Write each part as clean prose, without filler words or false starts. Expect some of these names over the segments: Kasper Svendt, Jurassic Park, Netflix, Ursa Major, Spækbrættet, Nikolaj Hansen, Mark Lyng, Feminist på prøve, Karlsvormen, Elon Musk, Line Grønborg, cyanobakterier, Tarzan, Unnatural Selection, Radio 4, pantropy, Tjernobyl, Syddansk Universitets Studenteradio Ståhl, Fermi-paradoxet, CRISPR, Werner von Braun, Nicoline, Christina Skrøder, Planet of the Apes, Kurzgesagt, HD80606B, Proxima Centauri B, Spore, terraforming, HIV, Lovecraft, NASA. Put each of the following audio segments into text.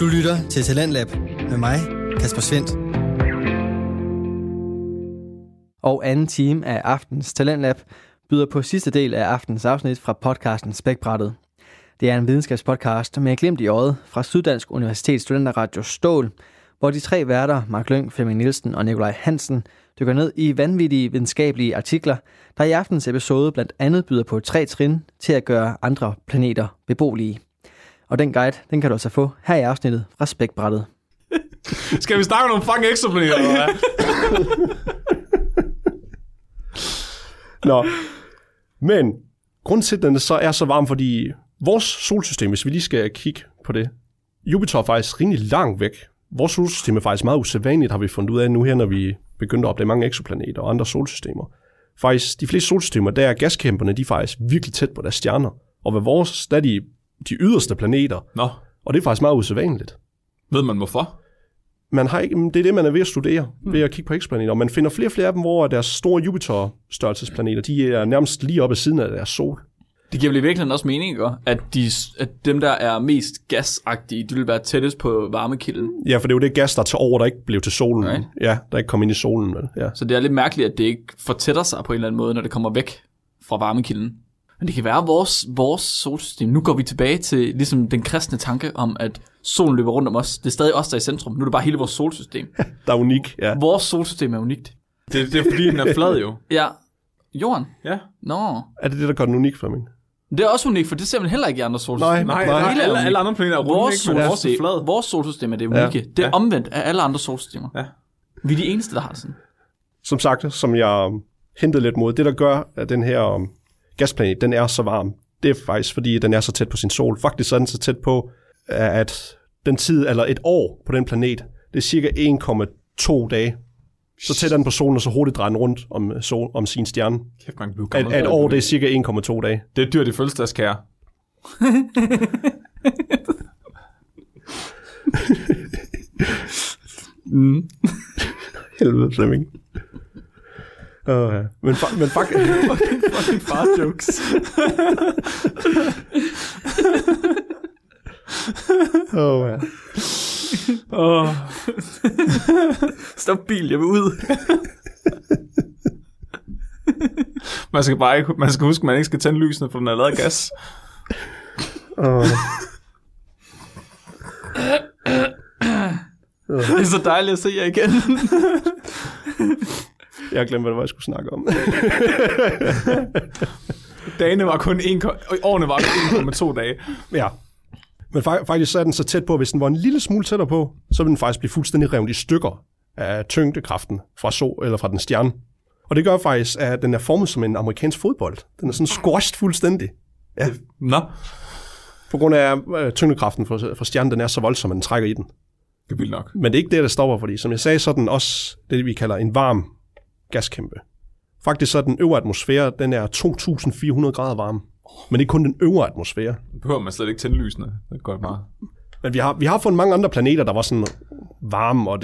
Du lytter til Talentlab med mig, Kasper Svendt. Og anden time af aftens Talentlab byder på sidste del af aftens afsnit fra podcasten Spækbrættet. Det er en videnskabspodcast med glimt i øjet fra Syddansk Universitets Studenteradio Ståhl, hvor de tre værter, Mark Lyng, Femme Nielsen og Nikolaj Hansen, dykker ned i vanvittige videnskabelige artikler, der i aftens episode blandt andet byder på 3 trin til at gøre andre planeter beboelige. Og den guide, den kan du også få her i afsnittet fra Spækbrættet. Skal vi snakke om nogle fucking ekstraplaneter, eller hvad? Nå, men grundsætningen så er så varm, fordi vores solsystem, hvis vi lige skal kigge på det, Jupiter er faktisk rimelig langt væk. Vores solsystem er faktisk meget usædvanligt, har vi fundet ud af nu her, når vi begyndte at opdage mange eksoplaneter og andre solsystemer. Faktisk, de fleste solsystemer, der er gaskæmperne, de er faktisk virkelig tæt på deres stjerner. Og ved vores, der er de yderste planeter. Nå. Og det er faktisk meget usædvanligt. Ved man hvorfor? Man har ikke, det er det, man er ved at studere, ved at kigge på eksoplaneter. Og man finder flere og flere af dem, hvor deres store Jupiter-størrelsesplaneter, de er nærmest lige op ad siden af deres sol. Det giver vel i virkeligheden også mening, ikke? At dem, der er mest gasagtige, de vil være tættest på varmekilden. Ja, for det er jo det gas, der tager over, der ikke blev til solen. Right. Ja, der ikke kom ind i solen. Vel? Ja. Så det er lidt mærkeligt, at det ikke fortætter sig på en eller anden måde, når det kommer væk fra varmekilden. Men det kan være vores solsystem. Nu går vi tilbage til ligesom den kristne tanke om, at solen løber rundt om os. Det er stadig os, der er i centrum. Nu er det bare hele vores solsystem. Der er unik, ja. Vores solsystem er unikt. Det er fordi, den er flad jo. Ja. Jorden? Ja. Nå. Er det der gør den unik for mig? Det er også unikt, for det ser man heller ikke i andre solsystemer. Nej. Alle andre planeter er rundt, vores solsystem er det unikke. Ja. Det er omvendt af alle andre solsystemer. Ja. Vi er de eneste, der har sådan. Som sagt, som jeg hentede lidt mod, det der gør, at den her gasplanet, den er så varm, det er faktisk, fordi den er så tæt på sin sol. Faktisk er den så tæt på, at den tid, eller et år på den planet, det er cirka 1,2 dage. Så tætter den på solen, og så hurtigt drejer den rundt om sin stjerne. Kæft, man blev gammel. At år, det er cirka 1,2 dage. Det er dyrt i fødselsdagskære. Helvede, Flemming. Men fucking far jokes. Åh, ja. Stop bil, jeg vil ud. Man skal huske, at man ikke skal tænde lysene, for den er lavet gas. Det er så dejligt at se jer igen. Jeg glemte, hvad det var, jeg skulle snakke om. Dagene var kun årene var kun 1,2 dage. Ja. Men faktisk så er den så tæt på, hvis den var en lille smule tættere på, så ville den faktisk blive fuldstændig revnet i stykker af tyngdekraften fra sol eller fra den stjerne. Og det gør faktisk, at den er formet som en amerikansk fodbold. Den er sådan squashed fuldstændig. Ja. Nå. På grund af tyngdekraften fra stjernen, den er så voldsom, at den trækker i den. Det er vildt nok. Men det er ikke det, der stopper, fordi som jeg sagde, så er den også det, vi kalder en varm gaskæmpe. Faktisk så er den øvre atmosfære, den er 2.400 grader varm. Men det er kun den øvre atmosfære. Det behøver man slet ikke tænde lysene. Det går bare. Men vi har fundet mange andre planeter, der var sådan varme, og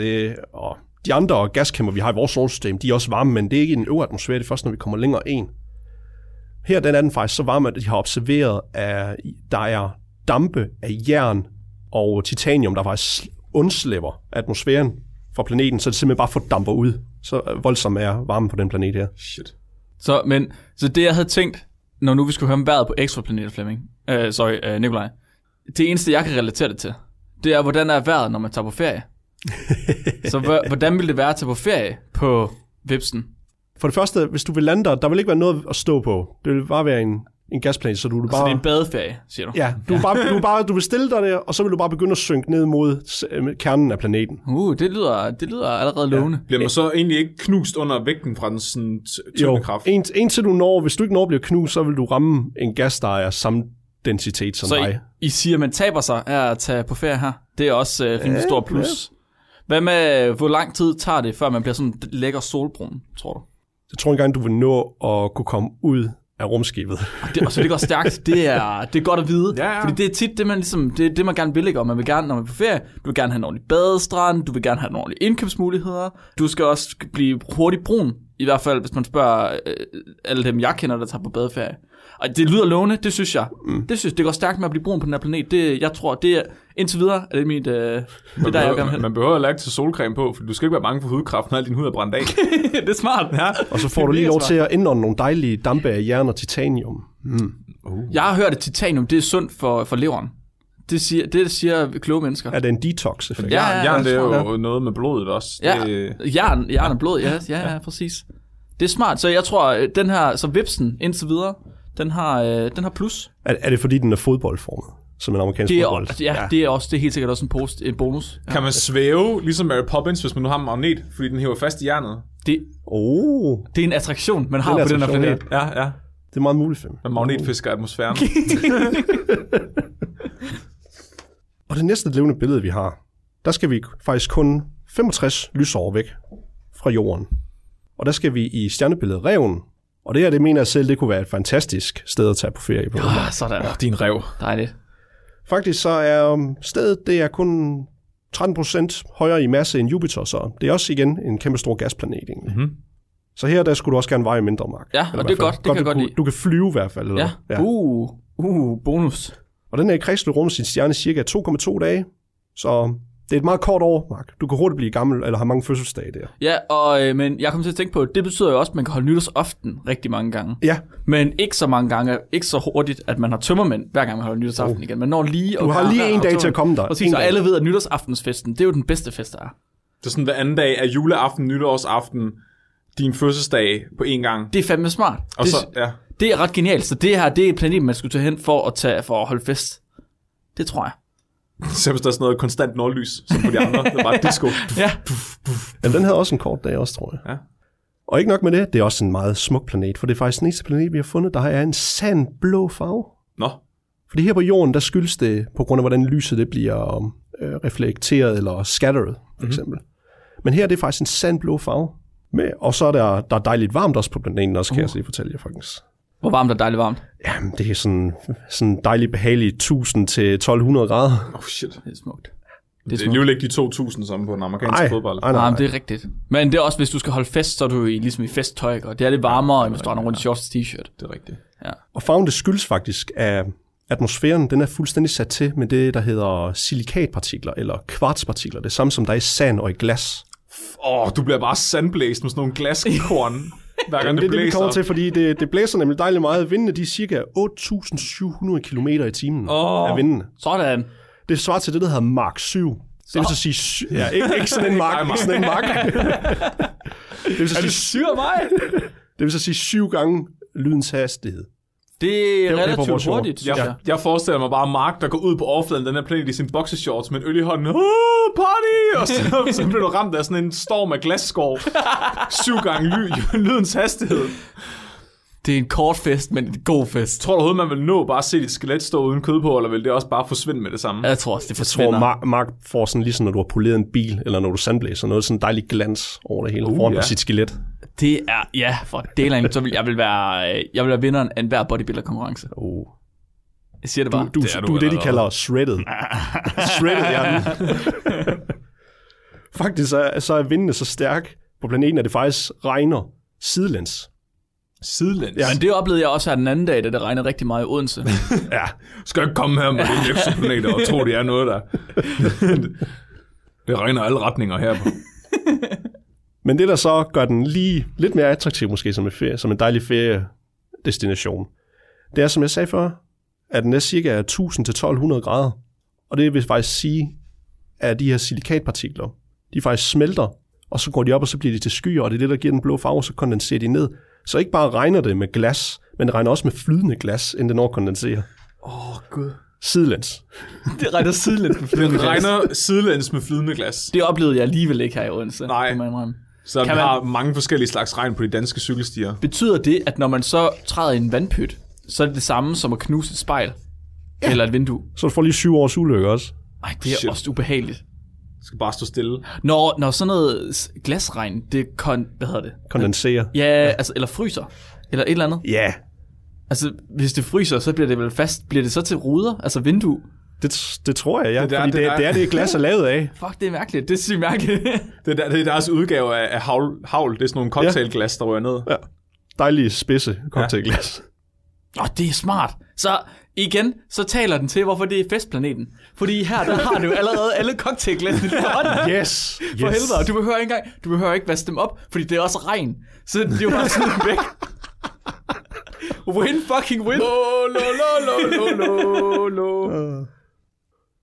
de andre gaskæmper, vi har i vores solsystem, de er også varme, men det er ikke i den øvre atmosfære. Det er først, når vi kommer længere ind. Her den er den faktisk så varm, at de har observeret, at der er dampe af jern og titanium, der faktisk undslipper atmosfæren fra planeten, så det simpelthen bare får damper ud. Så voldsomt er varmen på den planet her. Shit. Så det, jeg havde tænkt, når nu vi skulle høre om vejret på ekstraplaneter, Flemming. Nikolaj. Det eneste, jeg kan relatere det til, det er, hvordan er vejret, når man tager på ferie? Så hvordan ville det være at tage på ferie på Vipsen? For det første, hvis du vil lande der vil ikke være noget at stå på. Det vil bare være en gasplanet, så du vil bare... Så det er en badeferie, siger du? Ja, du vil stille dig der, og så vil du bare begynde at synke ned mod kernen af planeten. Det lyder allerede lovende. Ja. Bliver man så egentlig ikke knust under vægten fra den sådan tyngdekraft? Jo, indtil du når... Hvis du ikke når bliver knust, så vil du ramme en gas, der er samme densitet som dig. Så I siger, man taber sig af at tage på ferie her. Det er også rimelig stor plus. Ja. Hvad med, hvor lang tid tager det, før man bliver sådan lækker solbrun, tror du? Jeg tror ikke engang, du vil nå at kunne komme ud af rumskibet. Og så det går stærkt. Det er godt at vide, ja. Fordi det er tit det man ligesom det man gerne vil, ikke? Og man vil gerne, når man er på ferie, du vil gerne have en ordentlig badestrand, du vil gerne have nogle ordentlige indkøbsmuligheder. Du skal også blive hurtigt brun, i hvert fald hvis man spørger alle dem jeg kender, der tager på badeferie. Og det lyder lovende, det synes jeg. Mm. Det går stærkt med at blive brun på den her planet. Det, jeg tror, det er indtil videre, er det mit... det der, jeg gerne vil. Man behøver at lægge til solcreme på, for du skal ikke være bange for hudkræft, når al din hud er brændt af. Det er smart. Ja. Og så får du lige lov til at indånde nogle dejlige dampe af jern og titanium. Mm. Jeg har hørt, at titanium, det er sundt for leveren. Det siger kloge mennesker. Er det en detox? Ja, jern, det er jo noget med blodet også. Ja, jern og blod, ja, præcis. Det er smart, så jeg tror, den her, så vipsen indtil videre, den har plus. Er det fordi, den er fodboldformet, som en amerikansk fodbold? Ja, det er helt sikkert også en bonus. Ja. Kan man svæve, ligesom Mary Poppins, hvis man nu har en magnet, fordi den hæver fast i hjernet? Det er en attraktion, man har på den her planet. Ja. Det er meget muligt, Femme. Man magnetfisker atmosfæren. Og det næste levende billede, vi har, der skal vi faktisk kun 65 lysår væk fra jorden. Og der skal vi i stjernebilledet Ræven. Og det her, det mener jeg selv, det kunne være et fantastisk sted at tage på ferie på. Ja, sådan. Ja, din ræv. Dejligt. Faktisk så er stedet, det er kun 13% højere i masse end Jupiter, så det er også igen en kæmpe stor gasplanet egentlig. Mm-hmm. Så her, der skulle du også gerne veje mindre, Mark. Ja, og det er godt, det kan jeg godt lide. Du kan flyve i hvert fald. Eller? Ja. Bonus. Og den her kredsende rum sin stjerne cirka 2,2 dage, så... Det er et meget kort år, Mark. Du kan hurtigt blive gammel, eller har mange fødselsdage der. Ja, men jeg kom til at tænke på, at det betyder jo også, at man kan holde nytårsaften rigtig mange gange. Ja. Men ikke så mange gange, ikke så hurtigt, at man har tømmermænd, hver gang man holder nytårsaften igen. Man når lige... Du har lige en dag til at komme der. Præcis, og alle ved, at nytårsaftensfesten, det er jo den bedste fest, der er. Det er sådan, hver anden dag er juleaften, nytårsaften, din fødselsdag på én gang. Det er fandme smart. Og så, ja. Det er ret genialt, så det her, det er planeten, man skulle tage hen for at holde fest. Det tror jeg. Så hvis der er sådan noget konstant nordlys, som på de andre, der var et disco. Ja. Ja, den havde også en kort dag også, tror jeg. Ja. Og ikke nok med det, det er også en meget smuk planet, for det er faktisk den eneste planet, vi har fundet, der er en sandblå farve. Nå. Fordi her på jorden, der skyldes det, på grund af hvordan lyset det bliver reflekteret eller scattered, for eksempel. Mm-hmm. Men her det er faktisk en sandblå farve. Med, og så er der er dejligt varmt også på planeten, også kan jeg så lige fortælle jer faktisk. Hvor varmt og dejligt varmt? Jamen, det er sådan dejligt behageligt 1000 til 1200 grader. Åh, shit. Det er smukt. Det er alligevel ikke de 2000 som på den amerikanske fodbold. Nej, det er rigtigt. Men det er også, hvis du skal holde fest, så er du jo ligesom i festtøj, og det er lidt varmere, end hvis du har rundt i shorts t-shirt. Det er rigtigt. Ja. Og farven det skyldes faktisk af atmosfæren, den er fuldstændig sat til med det, der hedder silikatpartikler eller kvartspartikler. Det samme, som der er i sand og i glas. Du bliver bare sandblæst med sådan nogle glaskorn. Jamen, det er det, vi kommer til, fordi det blæser nemlig dejligt meget. Vindene, de er cirka 8.700 km i timen af vindene. Sådan. Det svarer til det, der hedder Mark 7. Det vil så sige... Ja, ikke sådan en Mark. Ikke sådan en Mark. Det vil så sige, er det syg af mig? Det vil så sige 7 gange lydens hastighed. Det er relativt hurtigt. Jeg forestiller mig bare Mark, der går ud på overfladen den her planet i sin boxershorts med en øl i hånden. Party! Og så bliver du ramt af sådan en storm af glasskår. 7 gange lydens hastighed. Det er en kort fest, men en god fest. Tror du overhovedet, man vil nå bare at se dit skelet stå uden kød på, eller vil det også bare forsvinde med det samme? Jeg tror også, det forsvinder. Jeg tror, Mark får sådan ligesom, når du har poleret en bil, eller når du sandblæser, noget sådan dejlig glans over det hele foran på sit skelet. Det er, ja, for delen, så vil jeg vil være vinderen af enhver bodybuilder-konkurrence. Jeg siger det bare. Du er det, de kalder shredded. Shredded, ja. Faktisk så er vindene så stærk på planeten, at det faktisk regner sidelæns. Sidelæns. Ja, men det oplevede jeg også her den anden dag, da det regnede rigtig meget i Odense. Ja, skal jeg ikke komme her med den eksoplaneter og tro, det er noget, der... Det regner alle retninger her på. Men det, der så gør den lige lidt mere attraktiv måske som en dejlig feriedestination, det er, som jeg sagde før, at den er cirka 1000 til 1200 grader. Og det vil faktisk sige, at de her silikatpartikler, de faktisk smelter, og så går de op, og så bliver de til skyer, og det er det, der giver den blå farve, så kondenserer de ned. Så ikke bare regner det med glas, men det regner også med flydende glas, inden det når kondenserer. Gud. Sidelæns. Det regner sidelæns med flydende glas. Det regner sidelæns med flydende glas. Det oplevede jeg alligevel ikke her i Odense. Nej. Så vi har mange forskellige slags regn på de danske cykelstier. Betyder det, at når man så træder i en vandpyt, så er det det samme som at knuse et spejl? Ja. Eller et vindue? Så du får lige 7 års ulykke også. Ej, det er også ubehageligt. Det skal bare stå stille. Når sådan noget glasregn, det hvad hedder det? Kondenserer. Ja, altså, eller fryser. Eller et eller andet. Ja. Altså, hvis det fryser, så bliver det vel fast. Bliver det så til ruder? Altså vindue? Det tror jeg, ja. Det er det glas er lavet af. Fuck, det er mærkeligt. Det er sygt mærkeligt. Det er deres udgave af havl. Det er sådan nogle cocktailglas, der rører ned. Ja. Dejlige spidse cocktailglas. det er smart. Så igen, så taler den til, hvorfor det er festplaneten. Fordi her, der har du allerede alle cocktailglæsene. Yes! For helvede, og du behøver ikke vaske dem op, fordi det er også regn. Så det er jo bare sådan væk. Win fucking win! Lo, lo, lo, lo, lo, lo.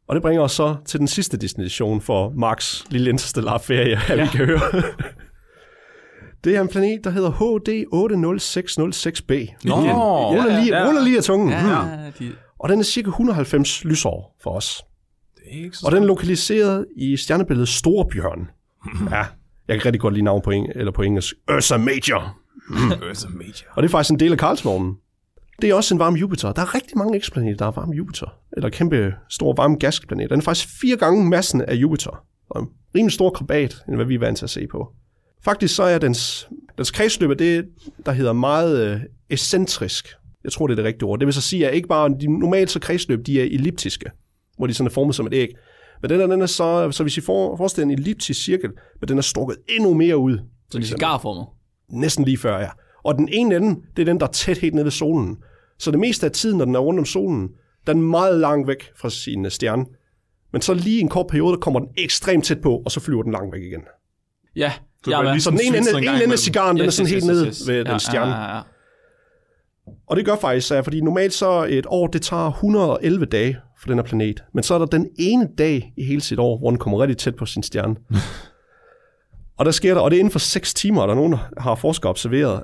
Og det bringer os så til den sidste destination for Marks lille interstellar ferie, vi kan høre. Det er en planet, der hedder HD80606B. Nå! Ruller lige af tungen. Ja, og den er cirka 190 lysår for os. Det er ikke så. Og den er lokaliseret i stjernebilledet Storebjørn. Ja, jeg kan rigtig godt lide navn på, eller på engelsk. Ursa Major. Ursa Major. Og det er faktisk en del af Karlsvormen. Det er også en varm Jupiter. Der er rigtig mange eksoplaneter, der er varme Jupiter. Eller kæmpe store varme gasplaneter. Den er faktisk 4 gange massen af Jupiter. Og en rimelig stor krabat, end hvad vi er vant til at se på. Faktisk så er dens kredsløb af det, der hedder meget ekscentrisk. Jeg tror, det er det rigtige ord. Det vil så sige, at ikke bare de normalt så kredsløb, de er elliptiske, hvor de sådan er formet som et æg. Men den er så hvis I forestiller en elliptisk cirkel, men den er strukket endnu mere ud. Så de cigarformet? Næsten lige før, ja. Og den ene ende, det er den, der er tæt helt nede ved solen. Så det meste af tiden, når den er rundt om solen, den er meget langt væk fra sin stjerne. Men så lige en kort periode, der kommer den ekstremt tæt på, og så flyver den langt væk igen. Ja, så den ene ende af cigaren, den er sådan helt nede ved den stjerne. Ja. Og det gør faktisk, fordi normalt så et år, det tager 111 dage for den her planet. Men så er der den ene dag i hele sit år, hvor den kommer rigtig tæt på sin stjerne. Og der sker der, og det er inden for 6 timer, der nogen har forskere observeret,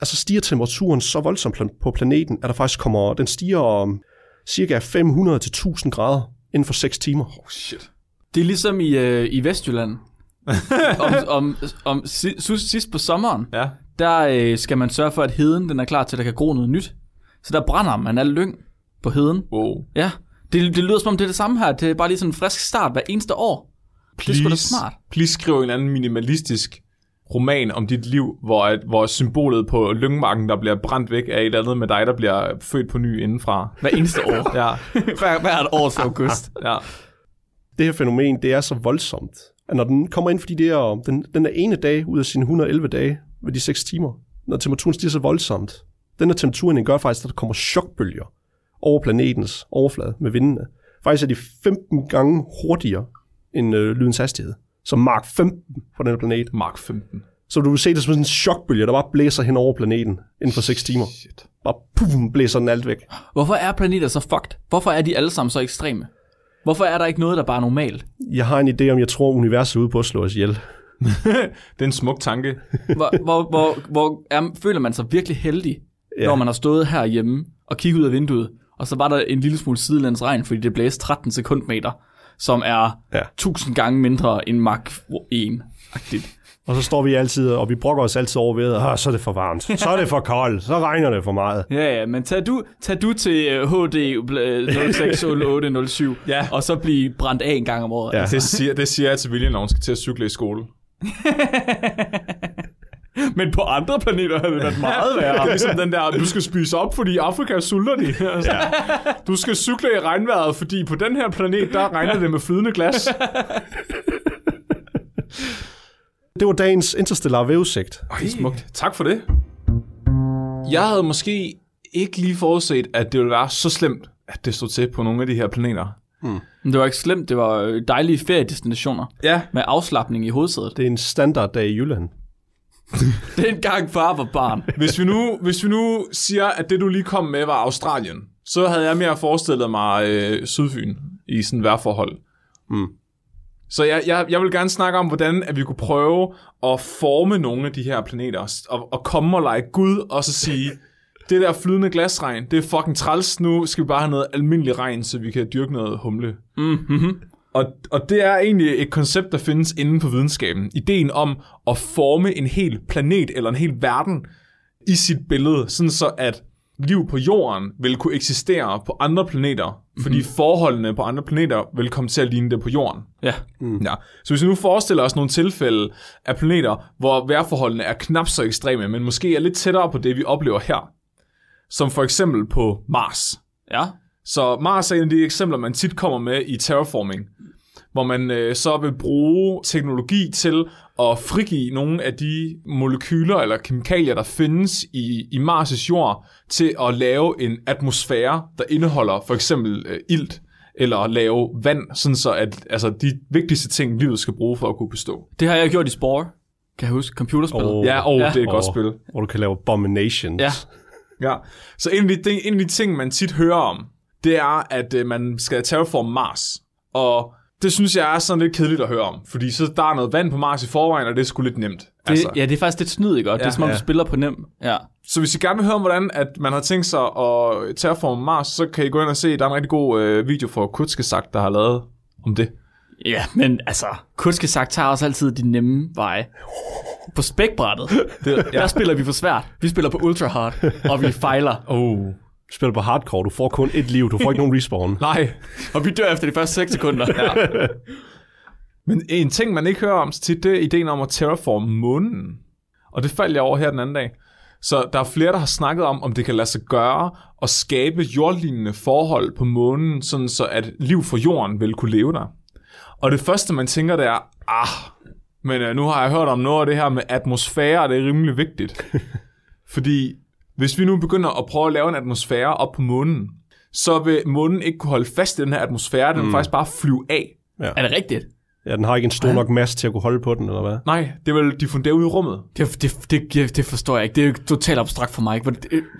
altså stiger temperaturen så voldsomt på planeten, at der faktisk kommer, den stiger om cirka 500 til 1000 grader inden for 6 timer. Oh shit. Det er ligesom i Vestjylland. Sidst på sommeren, ja. Der skal man sørge for, at heden den er klar til, at der kan gro noget nyt. Så der brænder man al lyng på heden. Wow. Ja, det lyder som om det er det samme her. Det er bare lige sådan en frisk start hver eneste år. Please, det er sgu da smart. Please skriv en anden minimalistisk roman om dit liv, hvor symbolet på lyngmarken, der bliver brændt væk, er et eller andet med dig, der bliver født på ny indenfra. Hver eneste år. Ja. Hvert års august. Ja. Det her fænomen, det er så voldsomt, at når den kommer ind, fordi det er den er ene dag ud af sine 111 dage ved de 6 timer, når temperaturen stiger så voldsomt, den her temperaturen gør faktisk, at der kommer chokbølger over planetens overflade med vindene. Faktisk er de 15 gange hurtigere end lydens hastighed. Så Mark 15 på den planet. Mark 15. Så du vil se det som en chokbølge, der bare blæser hen over planeten inden for 6 timer. Shit. Bare pum, blæser den alt væk. Hvorfor er planeter så fucked? Hvorfor er de alle sammen så ekstreme? Hvorfor er der ikke noget, der bare er normalt? Jeg har en idé om, jeg tror, universet ude på at slå os ihjel. Det er en smuk tanke. Føler man sig virkelig heldig, ja, når man har stået herhjemme og kigget ud af vinduet, og så var der en lille smule sidelands regn, fordi det blæste 13 sekundmeter, som er 1000 gange mindre end Mark 1-agtigt. Og så står vi altid, og vi brokker os altid over ved, så er det for varmt, så er det for koldt, så regner det for meget. Ja, men tag du til HD 060807, ja, og så blive brændt af en gang om året. Ja. Altså. Det siger jeg til William, når hun skal til at cykle i skole. Men på andre planeter havde det været meget værre. Ligesom den der, du skal spise op, fordi Afrika sulter de. Altså, ja. Du skal cykle i regnvejret, fordi på den her planet, der regner det med flydende glas. Det var dagens interstellar vævesigt. Det er smukt. Tak for det. Jeg havde måske ikke lige forudset, at det ville være så slemt, at det stod til på nogle af de her planeter. Det var ikke slemt, det var dejlige feriedestinationer. Ja. Med afslapning i hovedsædet. Det er en standarddag i Jylland. Dengang far var barn. Hvis vi nu siger, at det du lige kom med var Australien, så havde jeg mere forestillet mig Sydfyn i sådan et vejrforhold. Så jeg vil gerne snakke om, hvordan at vi kunne prøve at forme nogle af de her planeter og komme og lege Gud og så sige, det der flydende glasregn, det er fucking træls, nu skal vi bare have noget almindelig regn, så vi kan dyrke noget humle. Og det er egentlig et koncept, der findes inden for videnskaben. Ideen om at forme en hel planet eller en hel verden i sit billede, sådan så at liv på jorden vil kunne eksistere på andre planeter, fordi forholdene på andre planeter vil komme til at ligne det på jorden. Ja. Ja. Så hvis vi nu forestiller os nogle tilfælde af planeter, hvor vejrforholdene er knap så ekstreme, men måske er lidt tættere på det, vi oplever her, som for eksempel på Mars. Ja. Så Mars er en af de eksempler, man tit kommer med i terraforming, hvor man så vil bruge teknologi til at frigive nogle af de molekyler eller kemikalier, der findes i Mars' jord, til at lave en atmosfære, der indeholder for eksempel ilt, eller at lave vand, sådan så at altså, de vigtigste ting, livet skal bruge for at kunne bestå. Det har jeg gjort i Spore. Kan jeg huske? Computerspil. Det er et godt spil. Hvor du kan lave abominations. Ja. Så en af de ting, man tit hører om, det er, at man skal terraforme Mars. Og det synes jeg er sådan lidt kedeligt at høre om, fordi så der er noget vand på Mars i forvejen, og det er sgu lidt nemt. Altså. Det er faktisk lidt snydigt godt. Ja, det er som om, du spiller på nem. Ja. Så hvis I gerne vil høre om, hvordan at man har tænkt sig at terraforme Mars, så kan I gå ind og se, der er en rigtig god video fra Kurzgesagt, der har lavet om det. Ja, men altså, Kurzgesagt tager også altid de nemme veje. På spækbrættet, der spiller vi for svært. Vi spiller på ultra hard, og vi fejler. Spiller på hardcore, du får kun et liv, du får ikke nogen respawn. Nej, og vi dør efter de første 6 sekunder. Ja. Men en ting, man ikke hører om så tit, det er ideen om at terraforme månen. Og det faldt jeg over her den anden dag. Så der er flere, der har snakket om det kan lade sig gøre at skabe jordlignende forhold på månen, sådan så at liv fra jorden vil kunne leve der. Og det første, man tænker, det er, men nu har jeg hørt om noget af det her med atmosfære, det er rimelig vigtigt. Fordi hvis vi nu begynder at prøve at lave en atmosfære op på månen, så vil månen ikke kunne holde fast i den her atmosfære, den vil faktisk bare flyve af. Ja. Er det rigtigt? Ja, den har ikke en stor nok masse til at kunne holde på den, eller hvad? Nej, det vil diffundere ud i rummet. Det forstår jeg ikke. Det er jo totalt abstrakt for mig.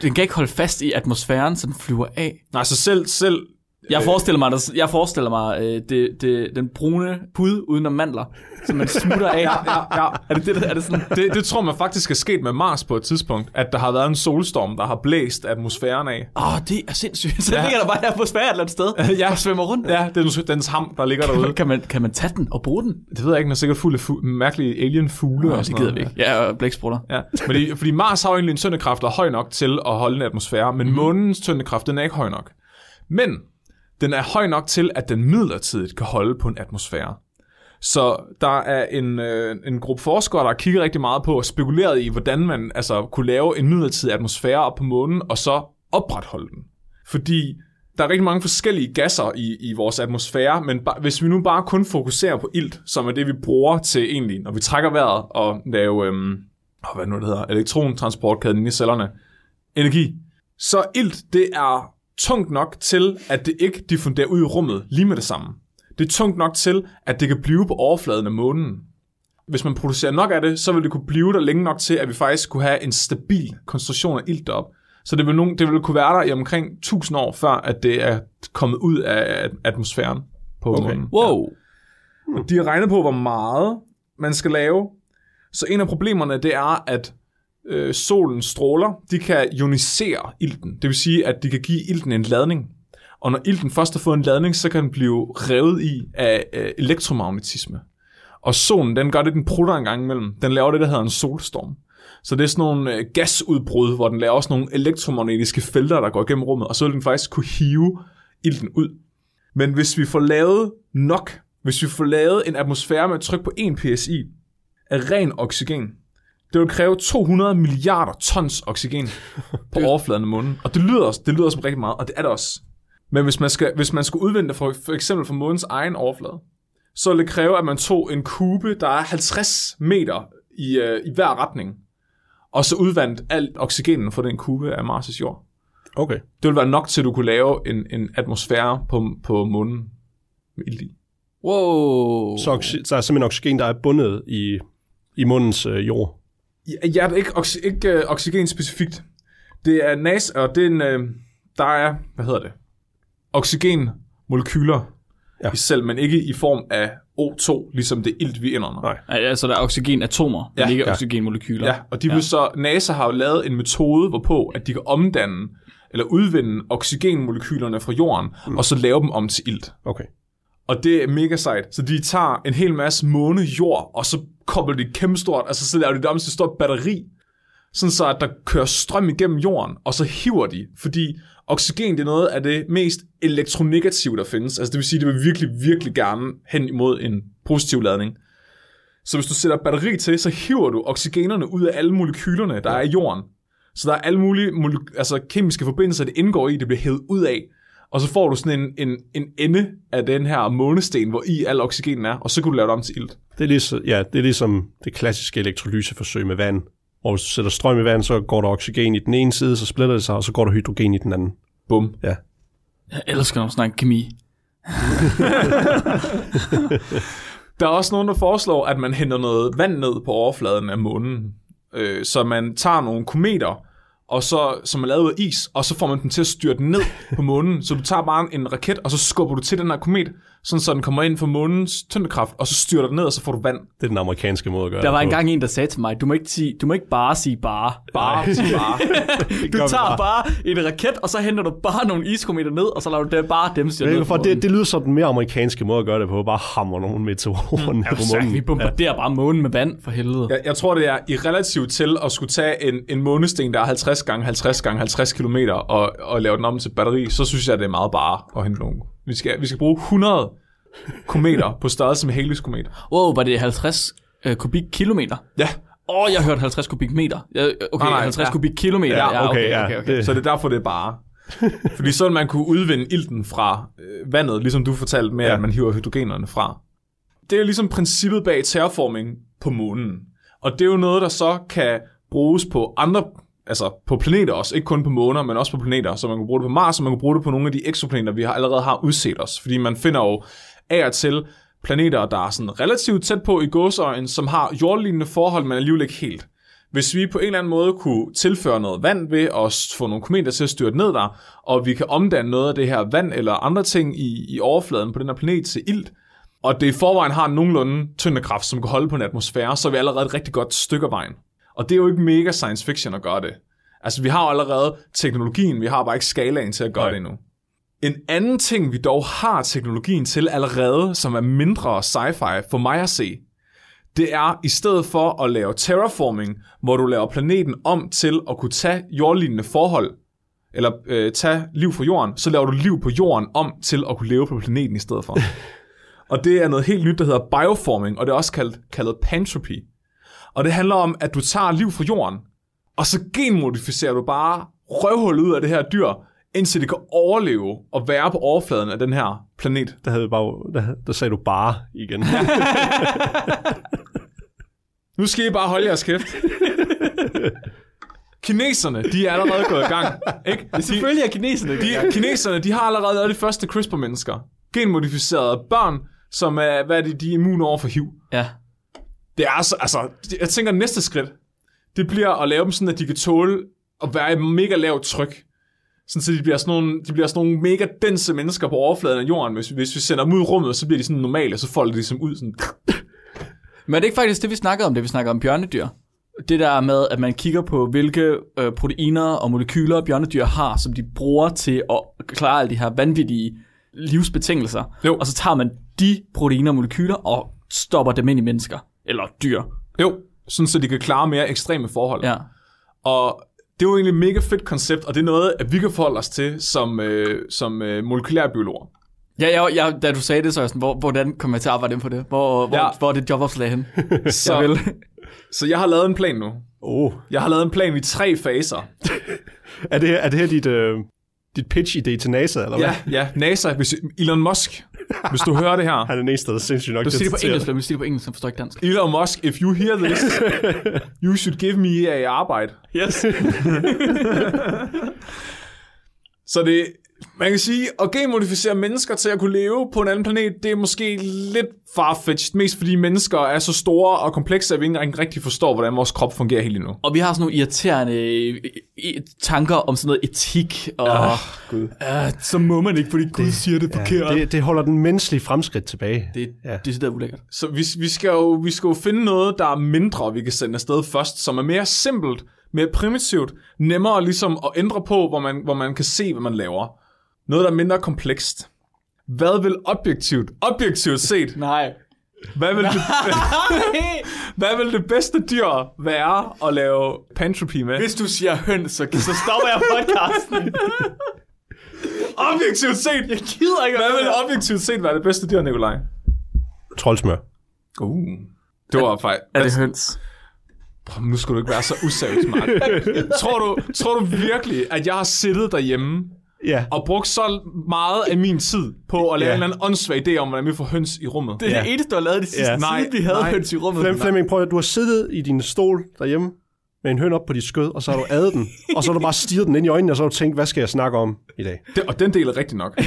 Den kan ikke holde fast i atmosfæren, så den flyver af. Nej, så selv Jeg forestiller mig den brune pud uden om mandler, som man smutter af. Ja. Er det sådan? Det tror man faktisk er sket med Mars på et tidspunkt, at der har været en solstorm, der har blæst atmosfæren af. Det er sindssygt. Så ligger der bare en atmosfære et eller andet sted og svømmer rundt. Ja, det er dens ham, der ligger derude. Kan man tage den og bruge den? Det ved jeg ikke, den er sikkert fuld af mærkelige alien-fugle. Og sådan det gider vi ikke. Ja, blæksprutter. Ja. Men fordi Mars har jo egentlig en tyndekraft, der er høj nok til at holde en atmosfære, men månens tyndekraft, den er ikke høj nok. Men den er høj nok til, at den midlertidigt kan holde på en atmosfære. Så der er en gruppe forskere, der kigger rigtig meget på og spekuleret i, hvordan man kunne lave en midlertidig atmosfære op på månen, og så opretholde den. Fordi der er rigtig mange forskellige gasser i vores atmosfære, men hvis vi nu bare kun fokuserer på ilt, som er det, vi bruger til egentlig, når vi trækker vejret og laver elektrontransportkæden i cellerne, energi, så ilt, det er tungt nok til, at det ikke diffunderer ud i rummet lige med det samme. Det er tungt nok til, at det kan blive på overfladen af månen. Hvis man producerer nok af det, så vil det kunne blive der længe nok til, at vi faktisk kunne have en stabil koncentration af ilt deroppe. Så det vil kunne være der i omkring 1000 år, før at det er kommet ud af atmosfæren på månen. Wow. Ja. Og de har regnet på, hvor meget man skal lave. Så en af problemerne, det er, at solens stråler, de kan ionisere ilten. Det vil sige, at de kan give ilten en ladning. Og når ilten først har fået en ladning, så kan den blive revet i af elektromagnetisme. Og solen, den gør det, den prutter en gang imellem. Den laver det, der hedder en solstorm. Så det er sådan nogle gasudbrud, hvor den laver også nogle elektromagnetiske felter, der går igennem rummet, og så vil den faktisk kunne hive ilten ud. Men hvis vi får lavet nok, hvis vi får lavet en atmosfære med et tryk på 1 psi af ren oxygen, det vil kræve 200 milliarder tons oxygen på overfladen af månen. Og det lyder som rigtig meget, og det er det også. Men hvis man skal udvinde det for eksempel fra månens egen overflade, så vil det kræve, at man tog en kube, der er 50 meter i hver retning, og så udvandt alt oxygenen fra den kube af Mars' jord. Okay. Det vil være nok til, at du kunne lave en atmosfære på månen med ild i. Wow. Så er simpelthen oxygen, der er bundet i månens jord. Ja, det er ikke oxygen specifikt. Det er NASA, og det er der er, oxygenmolekyler i selv, men ikke i form af O2, ligesom det ilt, vi indånder. Nej. Altså, der er oxygenatomer, men ikke oxygenmolekyler. Ja, og de vil så, NASA har jo lavet en metode, hvorpå at de kan omdanne, eller udvinde oxygenmolekylerne fra jorden, og så lave dem om til ilt. Okay. Og det er mega sejt. Så de tager en hel masse månejord, og så kobler de kæmpestort, så laver de der om til et stort batteri, sådan så at der kører strøm igennem jorden, og så hiver de, fordi oxygen, det er noget af det mest elektronegative, der findes. Altså det vil sige, det vil virkelig, virkelig gerne hen imod en positiv ladning. Så hvis du sætter batteri til, så hiver du oxygenerne ud af alle molekylerne, der er i jorden. Så der er alle mulige kemiske forbindelser, det indgår i, det bliver hævet ud af. og så får du sådan en ende af den her månesten, hvor i al oxygenen er, og så kan du lave det om til ilt. Det er ligesom det klassiske elektrolyseforsøg med vand. Og hvis du sætter strøm i vand, så går der oxygen i den ene side, så splitter det sig, og så går der hydrogen i den anden. Bum. Ja. Jeg elsker at snakke kemi. Der er også nogen, der foreslår, at man henter noget vand ned på overfladen af månen. Så man tager nogle kometer, og så, som er lavet af is, og så får man den til at styrte ned på månen. Så du tager bare en raket, og så skubber du til den her komet, sådan så den kommer ind for månens tyndekraft, og så styrter den ned, og så får du vand. Det er den amerikanske måde at gøre. Der var engang en, der sagde til mig, du må ikke bare sige bare. Bare. Du tager bare en raket, og så henter du bare nogle iskometer ned, og så lader du det bare dem styrte ned på månen. Det lyder som den mere amerikanske måde at gøre det på, bare hammer nogle meteorer ned på månen. Vi bombarderer bare månen med vand, for helvede. Jeg tror, det er i relativt til at skulle tage en månesten, der er 50 gange 50 gange 50 kilometer, og lave den om til batteri, så synes jeg, det er meget bare at hente nogen. Vi skal bruge 100 kometer på størrelse med Halley's-kometer. Wow, var det 50 kubikkilometer? Ja. Jeg hørte 50 kubikmeter. Okay, nej, 50 kubikkilometer. Ja, okay. Så det er derfor, det er bare. Fordi så man kunne udvinde ilten fra vandet, ligesom du fortalte med, at man hiver hydrogenerne fra. Det er ligesom princippet bag terraforming på månen. Og det er jo noget, der så kan bruges på andre, altså på planeter også, ikke kun på måner, men også på planeter, så man kan bruge det på Mars, og man kan bruge det på nogle af de eksoplaneter, vi allerede har udset os, fordi man finder jo af og til planeter, der er sådan relativt tæt på i gåseøjne, som har jordlignende forhold, men alligevel ikke helt. Hvis vi på en eller anden måde kunne tilføre noget vand ved at få nogle kometer til at styrte ned der, og vi kan omdanne noget af det her vand eller andre ting i overfladen på den her planet til ilt, og det i forvejen har nogenlunde tyndekraft, som kan holde på en atmosfære, så er vi allerede et rigtig godt stykke af vejen. Og det er jo ikke mega science fiction at gøre det. Altså, vi har allerede teknologien, vi har bare ikke skalaen til at gøre det endnu. En anden ting, vi dog har teknologien til allerede, som er mindre sci-fi for mig at se, det er, i stedet for at lave terraforming, hvor du laver planeten om til at kunne tage jordlignende forhold, eller tage liv fra jorden, så laver du liv på jorden om til at kunne leve på planeten i stedet for. Og det er noget helt nyt, der hedder bioforming, og det er også kaldet pantropy. Og det handler om, at du tager liv fra jorden, og så genmodificerer du bare røvhullet ud af det her dyr, indtil det kan overleve og være på overfladen af den her planet. Der sagde du bare igen. Nu skal I bare holde jeres kæft. Kineserne, de er allerede gået i gang. Ikke? Selvfølgelig er kineserne. Kineserne, de har allerede været de første CRISPR-mennesker. Genmodificerede børn, som er, de er immune over for HIV. Ja. Det er altså, jeg tænker, næste skridt, det bliver at lave dem sådan, at de kan tåle at være i mega lavt tryk. Sådan, så de bliver sådan nogle mega dense mennesker på overfladen af jorden. Hvis vi sender dem ud i rummet, så bliver de sådan normale, og så folder de sådan ud sådan. Men er det ikke faktisk det, vi snakkede om, bjørnedyr? Det der med, at man kigger på, hvilke proteiner og molekyler bjørnedyr har, som de bruger til at klare alle de her vanvittige livsbetingelser. Jo. Og så tager man de proteiner og molekyler og stopper dem ind i mennesker. Eller dyr. Jo, sådan så de kan klare mere ekstreme forhold. Ja. Og det er jo egentlig et mega fedt koncept, og det er noget, at vi kan forholde os til som molekylærbiologer. Ja, da du sagde det, så sådan, hvordan kommer jeg til at arbejde på det? Hvor er det jobopslag hen? Så jeg har lavet en plan nu. Oh. Jeg har lavet en plan i 3 faser. Er det her dit pitch-idé til NASA, eller hvad? Ja, NASA. Elon Musk, hvis du hører det her. Han er næste, der sindssygt nok. Du siger det på engelsk, men siger det på engelsk, så forstår ikke dansk. Elon Musk, if you hear this, you should give me a arbejde. Yes. Så det, man kan sige, at genmodificere mennesker til at kunne leve på en anden planet, det er måske lidt farfetched, mest fordi mennesker er så store og komplekse, at vi ikke rigtig forstår, hvordan vores krop fungerer helt endnu. Og vi har sådan nogle irriterende tanker om sådan noget etik, og Gud. Så må man ikke, fordi Gud siger det forkert. Det holder den menneskelige fremskridt tilbage. Det er sådan ulækkert. Så vi skal jo finde noget, der er mindre, vi kan sende afsted først, som er mere simpelt, mere primitivt, nemmere ligesom at ændre på, hvor man kan se, hvad man laver. Noget, der er mindre komplekst. Hvad vil objektivt set? Nej. Hvad vil det bedste dyr være at lave pantropy med? Hvis du siger høns, så stopper jeg podcasten. Objektivt set. Jeg gider ikke. Hvad vil objektivt set være det bedste dyr, Nikolaj? Troldsmør. Det var fejl. Er det høns? Prøv, nu skal du ikke være så useriøst, Mark. Tror du virkelig, at jeg har siddet derhjemme Ja. Og brugte så meget af min tid på at lave en eller anden åndssvag idé om, hvordan vi får høns i rummet. Det er det eneste, du har lavet de sidste tid, vi havde høns i rummet. Flemming, prøv at du har siddet i din stol derhjemme med en høn op på dit skød, og så har du adet den, og så har du bare stirret den ind i øjnene, og så har du tænkt, hvad skal jeg snakke om i dag? Det, og den del er rigtig nok.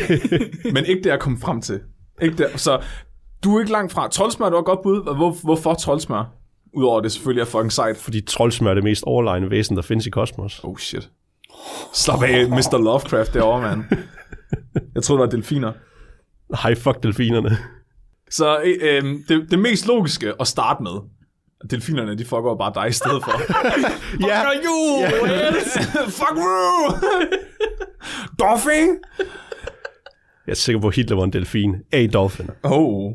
Men ikke det, jeg kom frem til. Ikke det, så du er ikke langt fra. Troldsmør, du har godt bud. Hvorfor troldsmør? Udover det selvfølgelig er fucking sejt. Fordi troldsmør er det mest overlegne væsen, der findes i kosmos. Oh shit. Slap af, Mr. Lovecraft derovre, mand. Jeg troede, det var delfiner. Nej, fuck delfinerne. Så det mest logiske at starte med, delfinerne, de fucker jo bare dig i stedet for. Ja. Fuck you! Yeah. Fuck you! Dolphin! Jeg er sikker på, at Hitler var en delfin. A dolphin. Oh.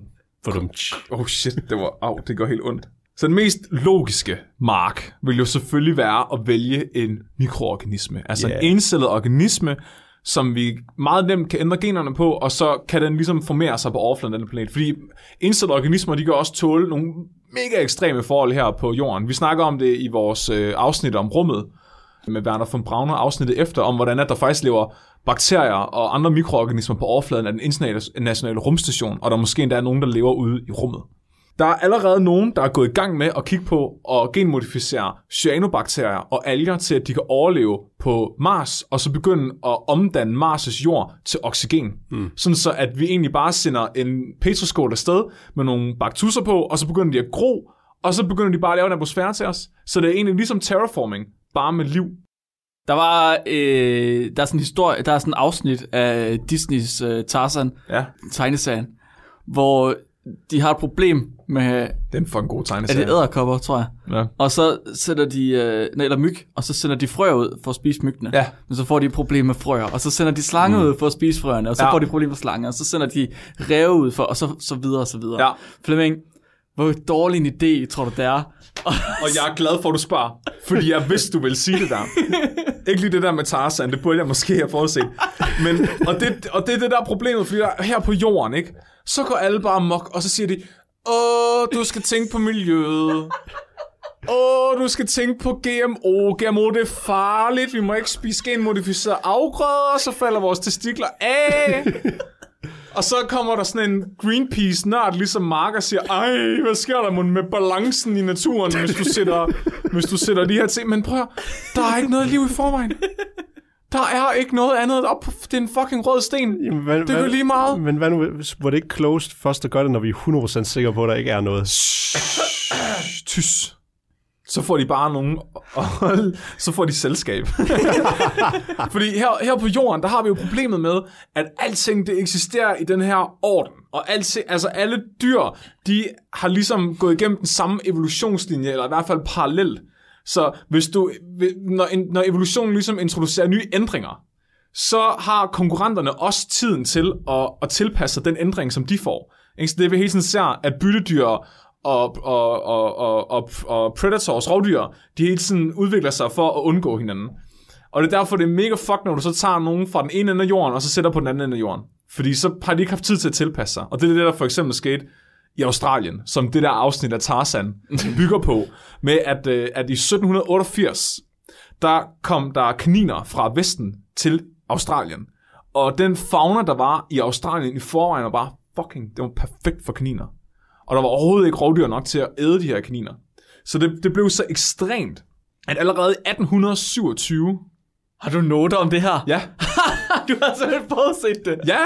Oh shit, det var... Au, det går helt ondt. Så den mest logiske mark vil jo selvfølgelig være at vælge en mikroorganisme. Altså en encellet organisme, som vi meget nemt kan ændre generne på, og så kan den ligesom formere sig på overfladen af den planet. Fordi encellede organismer, de kan også tåle nogle mega ekstreme forhold her på jorden. Vi snakker om det i vores afsnit om rummet, med Werner von Braun afsnittet efter, om hvordan der faktisk lever bakterier og andre mikroorganismer på overfladen af den internationale rumstation, og der måske endda er nogen, der lever ude i rummet. Der er allerede nogen, der er gået i gang med at kigge på og genmodificere cyanobakterier og alger til, at de kan overleve på Mars, og så begynde at omdanne Mars' jord til oxygen. Mm. Sådan så, at vi egentlig bare sender en petriskål afsted med nogle baktusser på, og så begynder de at gro, og så begynder de bare at lave en atmosfære til os. Så det er egentlig ligesom terraforming, bare med liv. Der var der er sådan en historie, der er sådan et afsnit af Disneys Tarzan, tegneserien, hvor de har et problem med... Den for en god tegneserie. Er det edderkopper, tror jeg. Ja. Og så sætter de... eller myg, og så sender de frøer ud for at spise myggene. Ja. Men så får de et problem med frøer, og så sender de slange ud for at spise frøerne, og så får de et problem med slanger, og så sender de ræve ud for, og så videre, og så videre. Ja. Flemming, hvor dårlig en idé, tror du, det er? Og jeg er glad for, at du spørger, fordi jeg vidste, du ville sige det der. Ikke lige det der med Tarzan, det burde jeg måske have forudset. Men, og det er det der problemet, fordi der, her på jorden, ikke? Så går alle bare amok, og så siger de, åh, du skal tænke på miljøet. Åh, du skal tænke på GMO. GMO, det er farligt. Vi må ikke spise genmodificerede afgrøder, så falder vores testikler af. Og så kommer der sådan en Greenpeace-nørd, ligesom Mark, og siger, ej, hvad sker der med balancen i naturen, hvis du sætter de her ting. Men prøv, der er ikke noget liv i forvejen. Der er ikke noget andet op. Det er en fucking rød sten. Jamen, det er jo lige meget. Men hvad nu, var det ikke closed først at gøre det, når vi er 100% sikre på, at der ikke er noget? Tys. Så får de bare nogen, og så får de selskab. Fordi her på jorden, der har vi jo problemet med, at alting det eksisterer i den her orden. Og altså alle dyr, de har ligesom gået igennem den samme evolutionslinje, eller i hvert fald parallelt. Så hvis når evolutionen ligesom introducerer nye ændringer, så har konkurrenterne også tiden til at tilpasse sig den ændring, som de får. Så det vi hele tiden ser, at byttedyr og predators, rovdyr, de hele tiden udvikler sig for at undgå hinanden. Og det er derfor, det er mega fuck, når du så tager nogen fra den ene ende af jorden, og så sætter på den anden ende af jorden. Fordi så har de ikke haft tid til at tilpasse sig. Og det er det, der for eksempel skete i Australien, som det der afsnit af Tarzan bygger på, med at i 1788, der kom der kaniner fra Vesten til Australien. Og den fauna, der var i Australien i forvejen, var bare fucking, det var perfekt for kaniner. Og der var overhovedet ikke rovdyr nok til at æde de her kaniner. Så det blev så ekstremt, at allerede i 1827... Har du noter om det her? Ja. Du har selvfølgelig forudset det. Ja.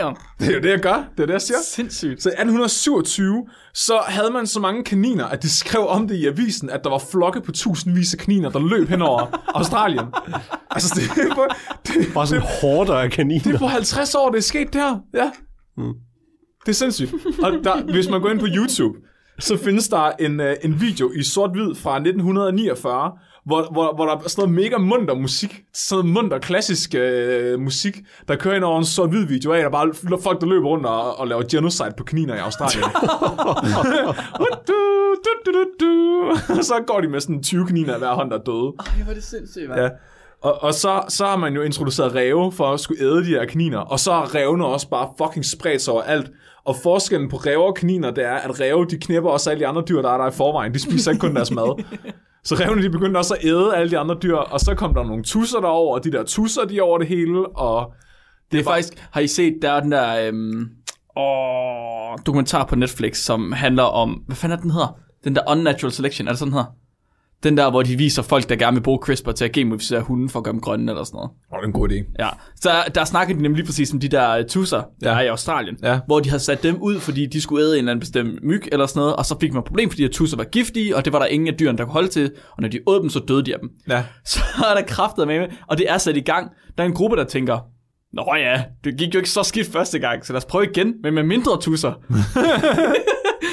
Damn. Det er jo det, jeg gør. Det er det, jeg siger. Sindssygt. Så i 1827, så havde man så mange kaniner, at de skrev om det i avisen, at der var flokke på tusindvis af kaniner, der løb hen over Australien. Altså, det er bare sådan hårder af kaniner. Det er på 50 år, det er sket det her. Ja. Mm. Det er sindssygt. Og hvis man går ind på YouTube, så findes der en video i sort-hvid fra 1949, hvor der er sådan noget mega munter musik, sådan munter klassisk musik, der kører ind over en sort hvid video af, der bare folk, der løber rundt og laver genocide på kaniner i Australien. Så går de med sådan 20 kaniner af hver hånd, der er døde. Ej, hvor er det sindssygt, man. Ja. Og så har man jo introduceret ræve for at skulle æde de her kaniner, og så har rævene også bare fucking spredt sig over alt. Og forskellen på ræve og kaniner, det er, at ræve, de knæpper også alle de andre dyr, der er der i forvejen. De spiser ikke kun deres mad. Så revne, de begyndte også at æde alle de andre dyr, og så kom der nogle tusser derover, og de der tusser, de over det hele, og... Det er bare... faktisk... Har I set, der er den der dokumentar på Netflix, som handler om... Hvad fanden er den hedder? Den der Unnatural Selection, er det sådan her? Den der, hvor de viser folk, der gerne vil bruge CRISPR til at genmodificere hunde for at gøre dem grønne eller sådan noget. Åh, det er en god idé. Ja, så der snakkede de nemlig lige præcis om de der tusser, der er i Australien, hvor de havde sat dem ud, fordi de skulle æde en eller anden bestemt myg eller sådan noget, og så fik man et problem, fordi de tusser var giftige, og det var der ingen af dyrene, der kunne holde til, og når de åd dem, så døde de af dem. Ja. Så er der kræfter med, og det er sat i gang. Der er en gruppe, der tænker, nå ja, det gik jo ikke så skidt første gang, så lad os prøve igen, men med mindre tusser.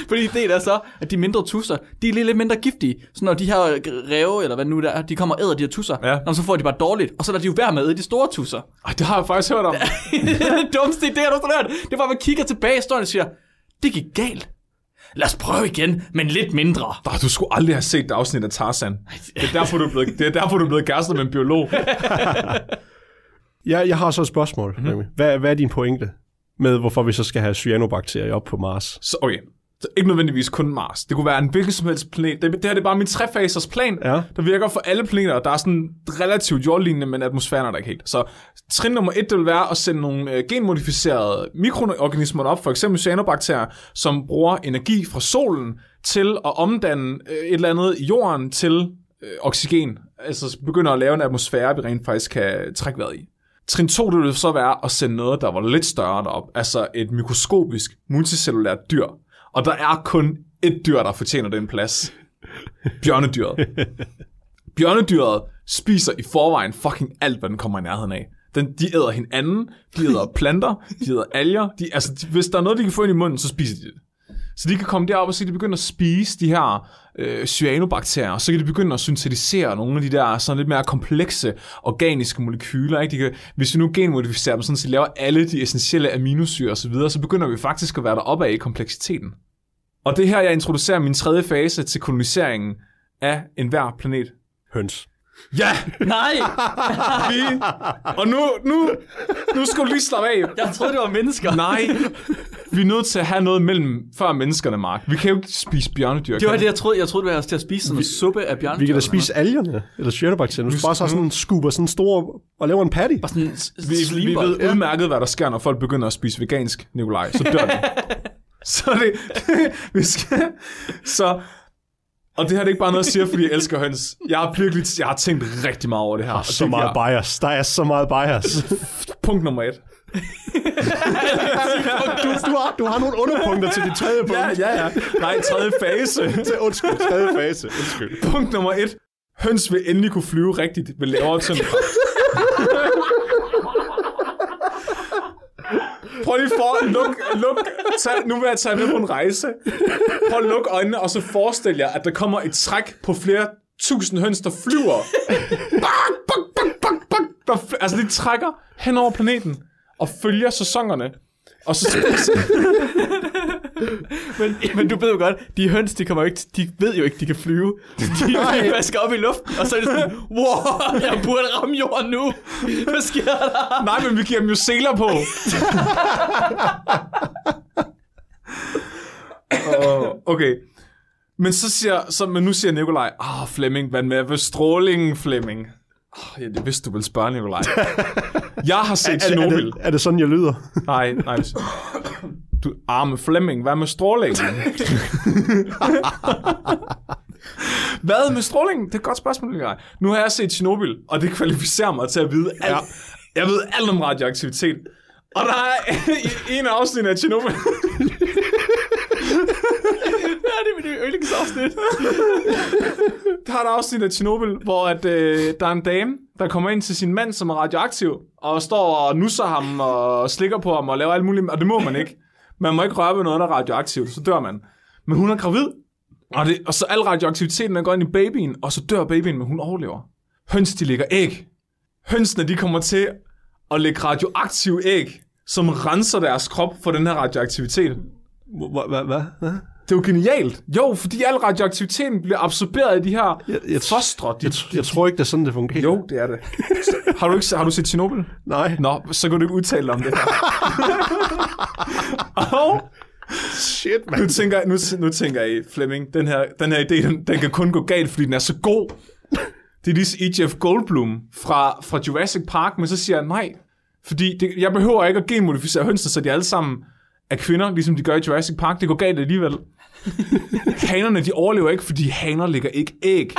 Fordi ideen er så, at de mindre tusser, de er lidt mindre giftige. Så når de her ræve, eller hvad nu der er, de kommer og æder de her tusser, så får de bare dårligt. Og så lader de jo være med at æde de store tusser. Ej, det har jeg faktisk hørt om. Det er den dummeste idé, du har hørt. Det er bare, at man kigger tilbage i historien og siger, det gik galt. Lad os prøve igen, men lidt mindre. Du skulle aldrig have set et afsnit af Tarzan. Det er derfor, du er blevet gæstet med en biolog. Jeg har så et spørgsmål. Mm-hmm. Hvad er din pointe med, hvorfor vi så skal have cyanobakterier op på Mars? Så, okay. Så ikke nødvendigvis kun Mars. Det kunne være en hvilken som helst planet. Det her det er bare min trefasers plan, der virker for alle planeter. Der er sådan relativt jordlignende, men atmosfæren er der ikke helt. Så trin nummer 1, det vil være at sende nogle genmodificerede mikroorganismer op, for eksempel cyanobakterier, som bruger energi fra solen til at omdanne et eller andet i jorden til oxygen. Altså begynder at lave en atmosfære, vi rent faktisk kan trække vejret i. Trin 2, det ville så være at sende noget, der var lidt større derop. Altså et mikroskopisk, multicellulært dyr. Og der er kun et dyr, der fortjener den plads. Bjørnedyret. Bjørnedyret spiser i forvejen fucking alt, hvad den kommer i nærheden af. De æder hinanden, de æder planter, de æder alger. Hvis der er noget, de kan få ind i munden, så spiser de det. Så de kan komme derop og se, at de begynder at spise de her cyanobakterier, og så kan de begynde at syntetisere nogle af de der sådan lidt mere komplekse organiske molekyler. Ikke? Hvis vi nu genmodificerer dem, sådan, så de laver alle de essentielle aminosyrer osv., så begynder vi faktisk at være deroppe af i kompleksiteten. Og det her, jeg introducerer min tredje fase til koloniseringen af enhver planet. Høns. Ja! Nej! Og nu skal du lige slappe af. Jeg troede, det var mennesker. Nej. Vi er nødt til at have noget mellem før menneskerne, Mark. Vi kan jo ikke spise bjørnedyr. Det var det, jeg troede. Jeg troede, vi var til at spise sådan en suppe af bjørnedyr. Vi kan da spise algerne, eller cyanobakterier. Du bare så sådan en scoop og sådan en stor og laver en patty. Bare sådan vi ved udmærket, hvad der sker, når folk begynder at spise vegansk, Nikolaj. Så dør de. Og det her det er ikke bare noget, jeg siger, fordi jeg elsker høns. Jeg har tænkt rigtig meget over det her. Så meget bias. Der er så meget bias. Punkt nummer 1. Du har nogle underpunkter til dit tredje punkt. Ja. Nej, tredje fase. Undskyld. Punkt nummer 1. Høns vil endelig kunne flyve rigtigt ved lavere temperaturer. Prøv lige for at luk. Nu vil jeg tage med på en rejse. Prøv at lukke øjnene, og så forestil jer, at der kommer et træk på flere tusind høns, der flyver. Bang, bang, bang, bang, bang. De trækker hen over planeten og følger sæsonerne. Og så... men du ved jo godt, de høns, de ved jo ikke, de kan flyve. De vasker op i luften, og så er det sådan, wow, jeg burde ramme jorden nu. Hvad sker der? Nej, men vi giver dem jo seler på. Okay. Men nu siger Nikolaj, Flemming, hvad med strålingen, Flemming? Ja, det vidste du ville spørge, Nikolaj. Jeg har set Tjernobyl. Er det sådan, jeg lyder? Nej. Du arme Flemming, hvad med strålingen? Hvad med strålingen? Det er et godt spørgsmål, Nikolaj. Nu har jeg set Tjernobyl, og det kvalificerer mig til at vide alt. Ja. Jeg ved alt om radioaktivitet. Og der er en afsnit af Tjernobyl. Det er mit yndlingsafsnit. Der er et afsnit af Tjernobyl, hvor der er en dame, der kommer ind til sin mand, som er radioaktiv, og står og nusser ham og slikker på ham og laver alt muligt. Og det må man ikke. Man må ikke røre ved noget, der er radioaktivt, så dør man. Men hun er gravid, og så al radioaktiviteten, den går ind i babyen, og så dør babyen, men hun overlever. Høns, de lægger æg. Hønsene, de kommer til at lægge radioaktive æg, som renser deres krop for den her radioaktivitet. Hvad? Det er jo genialt. Jo, fordi al radioaktiviteten bliver absorberet i de her fostre. Jeg tror ikke, det er sådan, det fungerer. Jo, det er det. Har du set Tjernobyl? Nej. Nå, så kan du ikke udtale om det her. Og shit, man. Nu tænker I, Flemming, den her idé, den kan kun gå galt, fordi den er så god. Det er ligesom E.Jeff Goldblum fra Jurassic Park, men så siger han nej. Fordi jeg behøver ikke at genmodificere hønser, så de alle sammen er kvinder, ligesom de gør i Jurassic Park. Det går galt alligevel. Hanerne, de overlever ikke, fordi haner ligger ikke æg.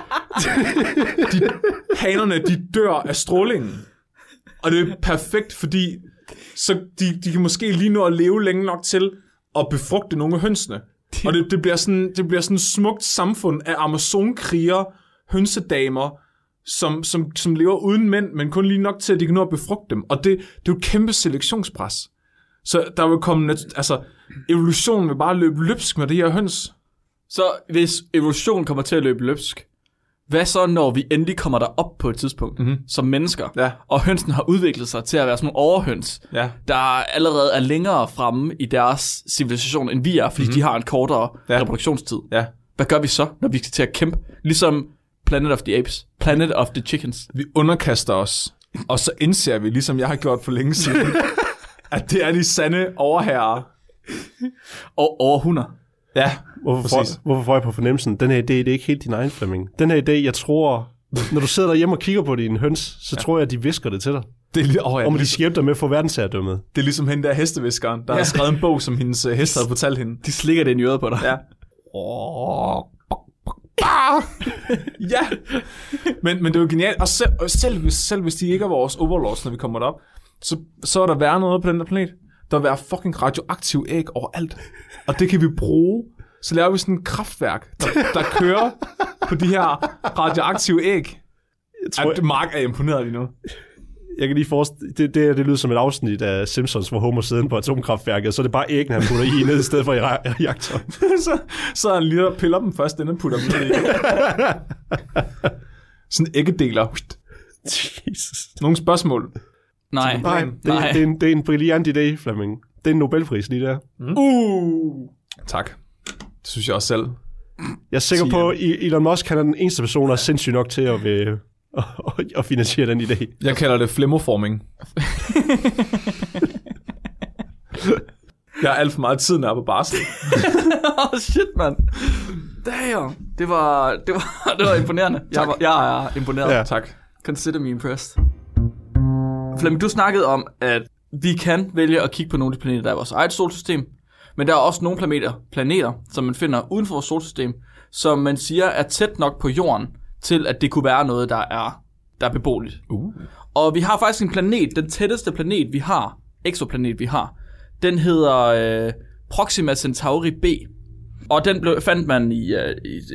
Hanerne, de dør af strålingen. Og det er perfekt, fordi så de kan måske lige nå at leve længe nok til at befrugte nogle af hønsene. Og det bliver sådan et smukt samfund af amazonkriger, hønsedamer, som lever uden mænd, men kun lige nok til, at de kan nå at befrugte dem. Og det er jo et kæmpe selektionspres. Så der vil komme... evolutionen vil bare løbe løbsk med det her høns. Så hvis evolutionen kommer til at løbe løbsk, hvad så, når vi endelig kommer derop på et tidspunkt, som mennesker, ja. Og hønsen har udviklet sig til at være sådan nogle overhøns, ja. Der allerede er længere fremme i deres civilisation, end vi er, fordi de har en kortere reproduktionstid. Ja. Hvad gør vi så, når vi skal til at kæmpe? Ligesom Planet of the Apes, Planet of the Chickens. Vi underkaster os, og så indser vi, ligesom jeg har gjort for længe siden, at det er de sande overherrer. Og overhunder. Ja, hvorfor får jeg på fornemmelsen? Den her idé, det er ikke helt din egen, Flemming. Den her idé, jeg tror, når du sidder derhjemme og kigger på dine høns, så tror jeg, at de visker det til dig. Om de skal hjælpe dig med at få verdensherredømmet. Det er ligesom hende der hesteviskeren, der har skrevet en bog, som hendes hest havde fortalt hende. De slikker det ind i øret på dig. Ja. Ja. Men det er jo genialt. Og selv hvis de ikke er vores overlords, når vi kommer derop, så er der værre noget på den der planet. Der vil være fucking radioaktiv æg overalt. Og det kan vi bruge. Så laver vi sådan et kraftværk, der kører på de her radioaktive æg. Mark er imponeret lige nu. Jeg kan lige forestille... Det lyder som et afsnit af Simpsons, hvor Homer sidder på atomkraftværket, så det er bare æggen, han putter i ned i stedet for i reaktoren. så han lige og piller dem først, inden han putter dem ned i. Sådan æggedeler. Jesus. Nogle spørgsmål? Nej. Det er en brilliant idé, Flemming. Det er en Nobelpris lige der. Tak. Det synes jeg også selv. Jeg er sikker på, at Elon Musk han er den eneste person, der er sindssyg nok til at finansiere den idé. Jeg kalder det flemmoforming. Jeg har alt for meget tid nær på barsel. Oh shit, mand. Damn. Det var imponerende. Jeg er imponeret. Ja. Tak. Consider me impressed. Flemming, du snakkede om, at vi kan vælge at kigge på nogle af de planeter, der er i vores eget solsystem, men der er også nogle planeter, som man finder uden for vores solsystem, som man siger er tæt nok på jorden, til at det kunne være noget, der er beboeligt. Og vi har faktisk en planet, den tætteste planet, vi har, exoplanet, vi har, den hedder Proxima Centauri B. Og den fandt man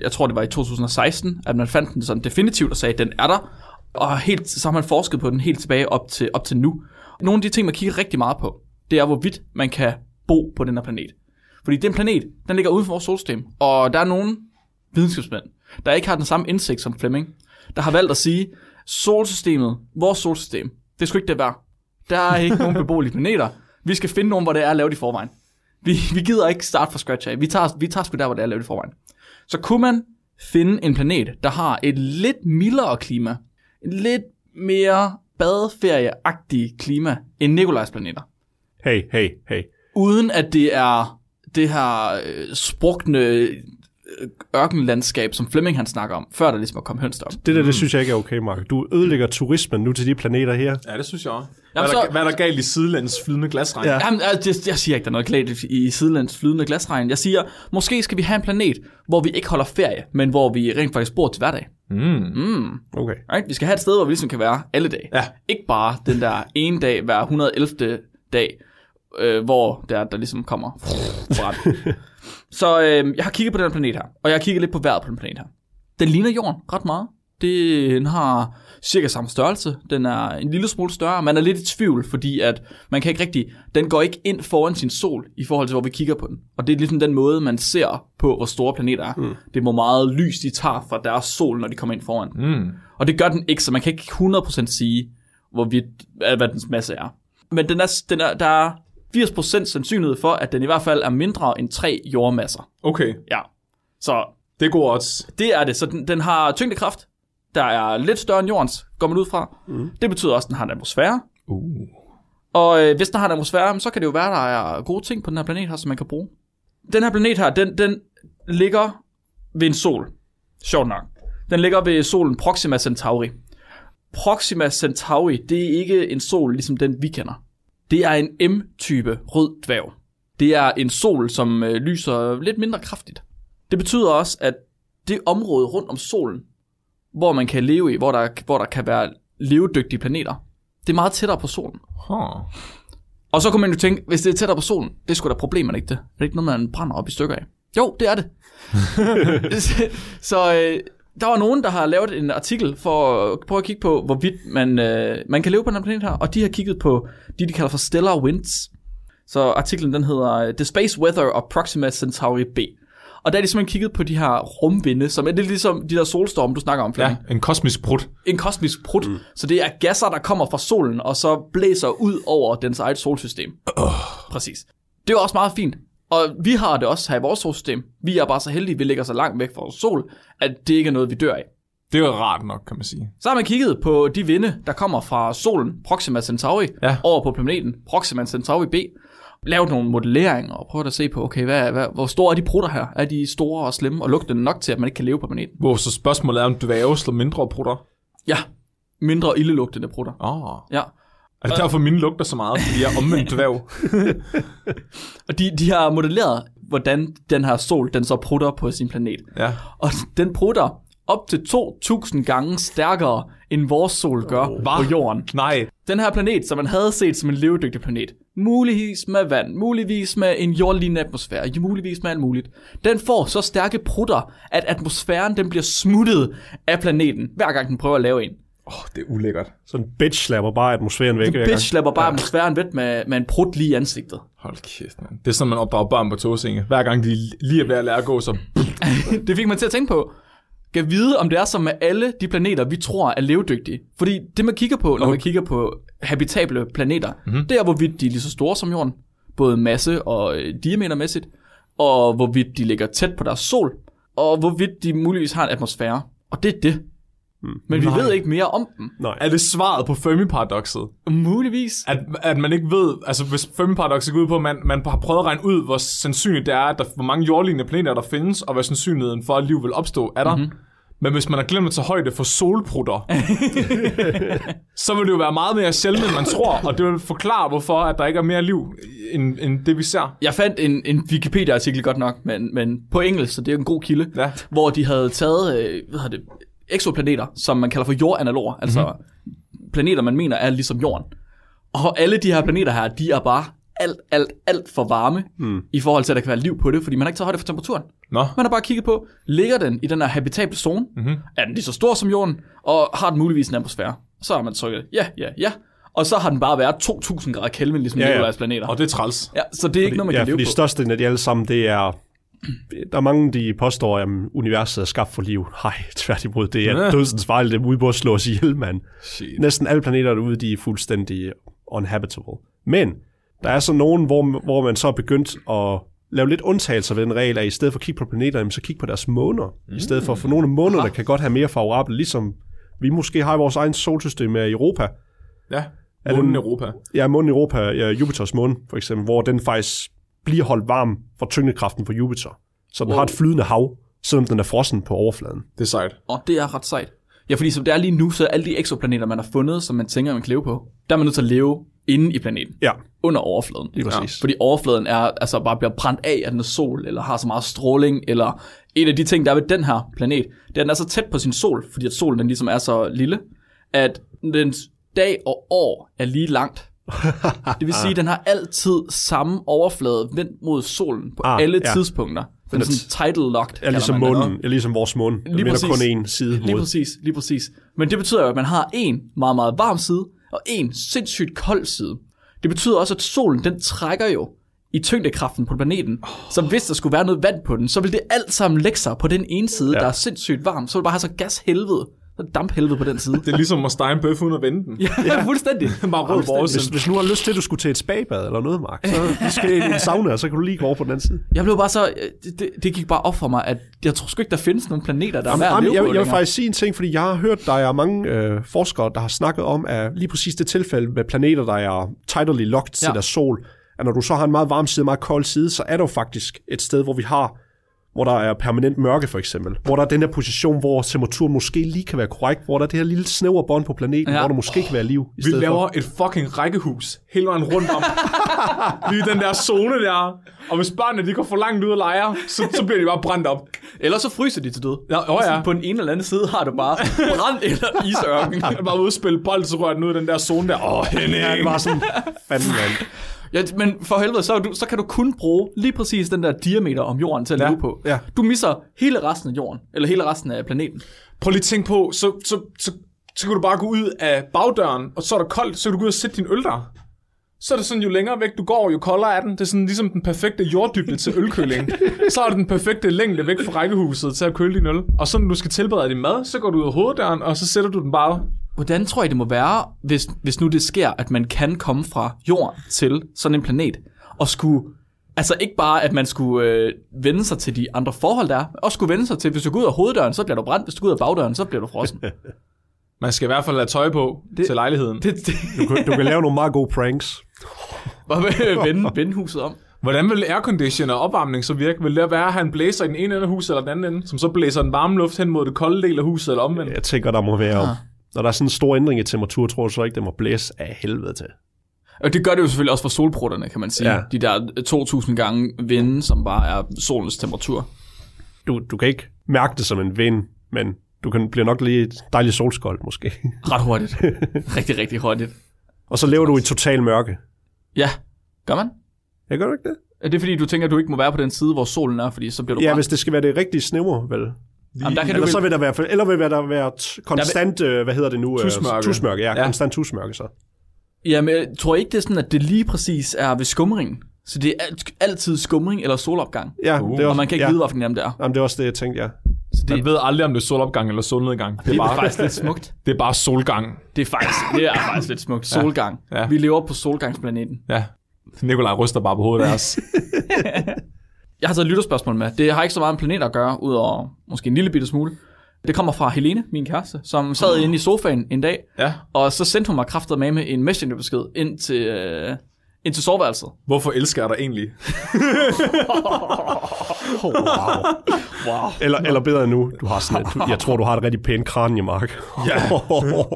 jeg tror det var i 2016, at man fandt den sådan definitivt og sagde, at den er der. Og helt, så har man forsket på den helt tilbage op til nu. Nogle af de ting, man kigger rigtig meget på, det er, hvorvidt man kan bo på den her planet. Fordi den planet, den ligger uden for vores solsystem. Og der er nogle videnskabsmænd, der ikke har den samme indsigt som Flemming, der har valgt at sige, solsystemet, vores solsystem, det er sgu ikke det værd. Der er ikke nogen beboelige planeter. Vi skal finde nogen, hvor det er lavet i forvejen. Vi gider ikke starte fra scratch af. Vi tager sgu der, hvor det er lavet i forvejen. Så kunne man finde en planet, der har et lidt mildere klima, lidt mere badeferieagtige klima end Nikolajs planeter. Hey. Uden at det er det her sprukne ørkenlandskab, som Flemming han snakker om, før der ligesom er kommet hønster op. Det der, det synes jeg ikke er okay, Mark. Du ødelægger turismen nu til de planeter her. Ja, det synes jeg også. Hvad er der galt i sidelands flydende glasregn? Ja. Jamen, jeg siger ikke, der er noget galt i sidelands flydende glasregn. Jeg siger, måske skal vi have en planet, hvor vi ikke holder ferie, men hvor vi rent faktisk bor til hverdag. Okay. Right? Vi skal have et sted, hvor vi ligesom kan være alle dage. Ja. Ikke bare den der ene dag, hver 111. dag, hvor der ligesom kommer bræt. Så jeg har kigget på den planet her, og jeg har kigget lidt på vejret på den planet her. Den ligner jorden ret meget. Den har cirka samme størrelse. Den er en lille smule større. Man er lidt i tvivl, fordi at man kan ikke rigtig... Den går ikke ind foran sin sol, i forhold til, hvor vi kigger på den. Og det er ligesom den måde, man ser på, hvor store planeter er. Det er, hvor meget lys de tager fra deres sol, når de kommer ind foran. Og det gør den ikke, så man kan ikke 100% sige, hvad dens masse er. Men der er 80% sandsynlighed for, at den i hvert fald er mindre end 3 jordmasser. Okay. Ja. Så det er god odds. Det er det. Så den har tyngdekraft, der er lidt større end jordens, går man ud fra. Det betyder også, at den har en atmosfære. Og hvis den har en atmosfære, så kan det jo være, at der er gode ting på den her planet her, som man kan bruge. den her planet her, den ligger ved en sol. Sjovt nok. Den ligger ved solen Proxima Centauri. Proxima Centauri, det er ikke en sol, ligesom den vi kender. Det er en M-type rød dværg. Det er en sol, som lyser lidt mindre kraftigt. Det betyder også, at det område rundt om solen, hvor man kan leve i, hvor der kan være levedygtige planeter, det er meget tættere på solen. Huh. Og så kunne man jo tænke, hvis det er tættere på solen, det er sgu da problemer, ikke det? Er det ikke noget, man brænder op i stykker af? Jo, det er det. Så der var nogen, der har lavet en artikel for at prøve at kigge på, hvorvidt man kan leve på den her planet her, og de har kigget på de kalder for stellar winds. Så artiklen den hedder The Space Weather of Proxima Centauri B. Og der er de simpelthen kigget på de her rumvinde, som er lidt ligesom de der solstorme, du snakker om, Flemming. Ja, en kosmisk prut. En kosmisk prut. Mm. Så det er gasser, der kommer fra solen, og så blæser ud over dens eget solsystem. Præcis. Det er også meget fint. Og vi har det også her i vores solsystem. Vi er bare så heldige, vi ligger så langt væk fra vores sol, at det ikke er noget, vi dør af. Det er jo rart nok, kan man sige. Så har man kigget på de vinde, der kommer fra solen, Proxima Centauri, ja, over på planeten Proxima Centauri B. Lavet nogle modelleringer og prøvet at se på, okay, hvor store er de prutter her? Er de store og slemme og lugtende nok til, at man ikke kan leve på planeten? Hvor så spørgsmålet er, om dværge slår mindre prutter? Ja, mindre ildelugtende prutter. Ja. Altså derfor mine lugter så meget, fordi jeg er omvendt dværg. Og de har modelleret, hvordan den her sol, den så prutter på sin planet. Ja. Og den prutter op til 2.000 gange stærkere, end vores sol gør på jorden. Nej. Den her planet, som man havde set som en levedygtig planet, muligvis med vand, muligvis med en jordlignende atmosfære, muligvis med alt muligt, den får så stærke prutter, at atmosfæren den bliver smuttet af planeten, hver gang den prøver at lave en. Det er ulækkert. Så en bitch slapper bare atmosfæren væk. En bitch slapper bare atmosfæren væk med en prut lige i ansigtet. Hold kæft, man. Det er sådan, man opdrager børn på togsenge. Hver gang de lige er ved at lære at gå, så... Det fik man til at tænke på. Kan vide, om det er som med alle de planeter, vi tror er levedygtige. Fordi det, man kigger på, når man kigger på habitable planeter, det er, hvorvidt de er lige så store som jorden, både masse og diametermæssigt, og hvorvidt de ligger tæt på deres sol, og hvorvidt de muligvis har en atmosfære. Og det er det. Men vi ved ikke mere om dem. Nej. Er det svaret på Fermi-paradoxet? Muligvis. At man ikke ved, altså hvis Fermi-paradoxet går ud på, at man har prøvet at regne ud, hvor sandsynligt det er, at der, hvor mange jordlignende planeter der findes, og hvad sandsynligheden for, at liv vil opstå, er der. Men hvis man har glemt at tage højde for solprutter, så vil det jo være meget mere sjældent, end man tror, og det vil forklare, hvorfor at der ikke er mere liv, end det vi ser. Jeg fandt en Wikipedia-artikel godt nok, men på engelsk, så det er en god kilde, ja, hvor de havde taget, eksoplaneter, som man kalder for jordanaloger, altså planeter, man mener er ligesom jorden. Og alle de her planeter her, de er bare alt for varme i forhold til, at der kan være liv på det, fordi man har ikke taget højde for temperaturen. Nå. Man har bare kigget på, ligger den i den her habitable zone, er den lige så stor som jorden, og har den muligvis en atmosfære. Så har man trykket ja, og så har den bare været 2.000 grader Kelvin, ligesom Nikolajs planeter. Og det er træls. Ja, så det er fordi, ikke noget, man kan leve på. Ja, fordi størstedelen af de alle sammen, det er... Der er mange, de påstår, at universet er skabt for liv. Nej, tværtimod. Det er dødsens fejl, det udbord slår os ihjel, mand. Næsten alle planeter derude, de er fuldstændig uninhabitable. Men der er så nogen, hvor man så er begyndt at lave lidt undtagelser ved den regel, at i stedet for at kigge på planeterne, så kigge på deres måner. I stedet for nogle af månerne, der kan godt have mere favorable, ligesom vi måske har i vores egen solsystem af Europa. Ja, månen Europa. Ja, månen Europa, ja, Jupiters måne for eksempel, hvor den faktisk... bliver holdt varm fra tyngdekraften på Jupiter. Så den har et flydende hav, selvom den er frossen på overfladen. Det er sejt. Det er ret sejt. Ja, fordi som det er lige nu, så alle de eksoplaneter, man har fundet, som man tænker, man kan leve på, der er man nødt til at leve inde i planeten. Ja. Under overfladen. Ja. Præcis. Fordi overfladen er, altså bare bliver brændt af den sol, eller har så meget stråling, eller en af de ting, der er ved den her planet, det er, den er så tæt på sin sol, fordi at solen den ligesom er så lille, at dens dag og år er lige langt. Det vil sige, at den har altid samme overflade vendt mod solen på alle tidspunkter. Den er sådan tidal-locked. Ja, ligesom månen, ligesom vores måne. Den vender kun en side mod. Lige præcis. Men det betyder jo, at man har en meget, meget varm side, og en sindssygt kold side. Det betyder også, at solen den trækker jo i tyngdekraften på planeten. Så hvis der skulle være noget vand på den, så vil det alt sammen lægge sig på den ene side, der er sindssygt varm. Så vil det bare have så gashelvede. Damphelvede på den side. Det er ligesom at stege en bøf uden at vende den. Ja, fuldstændig. Hvis nu har lyst til, at du skulle til et spabad eller noget, Mark, så skal i en sauna, så kan du lige gå over på den anden side. Jeg blev bare så... Det gik bare op for mig, at jeg tror sgu ikke, der findes nogle planeter, der er værd. Jeg vil faktisk sige en ting, fordi jeg har hørt, der er mange forskere, der har snakket om, at lige præcis det tilfælde med planeter, der er tidally locked til deres sol, at når du så har en meget varm side og meget kold side, så er der jo faktisk et sted, hvor der er permanent mørke for eksempel, hvor der er den der position, hvor temperaturen måske lige kan være korrekt, hvor der er det her lille snævre bånd på planeten, ja, hvor der måske kan være liv i stedet for. Vi laver et fucking rækkehus hele vejen rundt om. Lige den der zone der. Og hvis børnene de går for langt ud og leger, så bliver de bare brændt op. Eller så fryser de til død. Ja, ja. På den ene eller anden side har du bare brændt eller isørken. Bare udspille bold, så rører den ud af den der zone der. Åh, Henning. Bare sådan, fanden mand. Ja, men for helvede, så kan du kun bruge lige præcis den der diameter om jorden til at leve på. Ja. Du misser hele resten af jorden, eller hele resten af planeten. Prøv lige at tænke på, så kan du bare gå ud af bagdøren, og så er der koldt, så kan du gå ud og sætte din øl der. Så er det sådan, jo længere væk du går, jo koldere er den. Det er sådan ligesom den perfekte jorddybde til ølkøling. Så er det den perfekte længde væk fra rækkehuset til at køle din øl. Og så når du skal tilberede din mad, så går du ud af hoveddøren, og så sætter du den bare. Hvordan tror I, det må være, hvis nu det sker, at man kan komme fra jorden til sådan en planet, og skulle, altså ikke bare, at man skulle vende sig til de andre forhold, der er, men også skulle vende sig til, hvis du går ud af hoveddøren, så bliver du brændt, hvis du går ud af bagdøren, så bliver du frossen. Man skal i hvert fald lade tøj på til lejligheden. Du kan lave nogle meget gode pranks. Vende huset om. Hvordan vil aircondition og opvarmning så virke? Vil det være at have en blæser i den ene ende af huset eller den anden ende, som så blæser den varme luft hen mod det kolde del af huset eller omvendt? Jeg tænker, der må være når der er sådan en stor ændring i temperatur, tror du så ikke, det må blæse af helvede til? Og det gør det jo selvfølgelig også for solprutterne, kan man sige. Ja. De der 2.000 gange vinde, som bare er solens temperatur. Du kan ikke mærke det som en vind, men du bliver nok lige et dejligt solskold, måske. Ret hurtigt. Rigtig, rigtig hurtigt. Og så lever du i total mørke. Ja, gør man? Ja, gør du ikke det? Er det fordi, du tænker, at du ikke må være på den side, hvor solen er, fordi så bliver du brændt? Ja, hvis det skal være det rigtige snæver, vel? Eller vil der være konstant, tusmørke. Ja, konstant tusmørke så. Jamen, jeg tror ikke, det er sådan, at det lige præcis er ved skumringen. Så det er altid skumring eller solopgang. Ja, det er også, og man kan ikke vide, hvorfor den jamen der. Jamen, det er også det, jeg tænkte, ja. Så man ved aldrig, om det er solopgang eller solnedgang. Det er faktisk lidt smukt. Det er bare solgang. Det er faktisk lidt smukt. Solgang. Ja. Vi lever på solgangsplaneten. Ja. Nikolaj ryster bare på hovedet af os. Jeg har taget et lytterspørgsmål med. Det har ikke så meget med planeter at gøre, ud over måske en lille bitte smule. Det kommer fra Helene, min kæreste, som sad inde i sofaen en dag, og så sendte hun mig kraftedeme med en messengerbesked ind til soveværelset. Hvorfor elsker jeg dig egentlig? Wow. Eller bedre endnu, du har sådan et, jeg tror, du har et rigtig pænt kranje, Mark.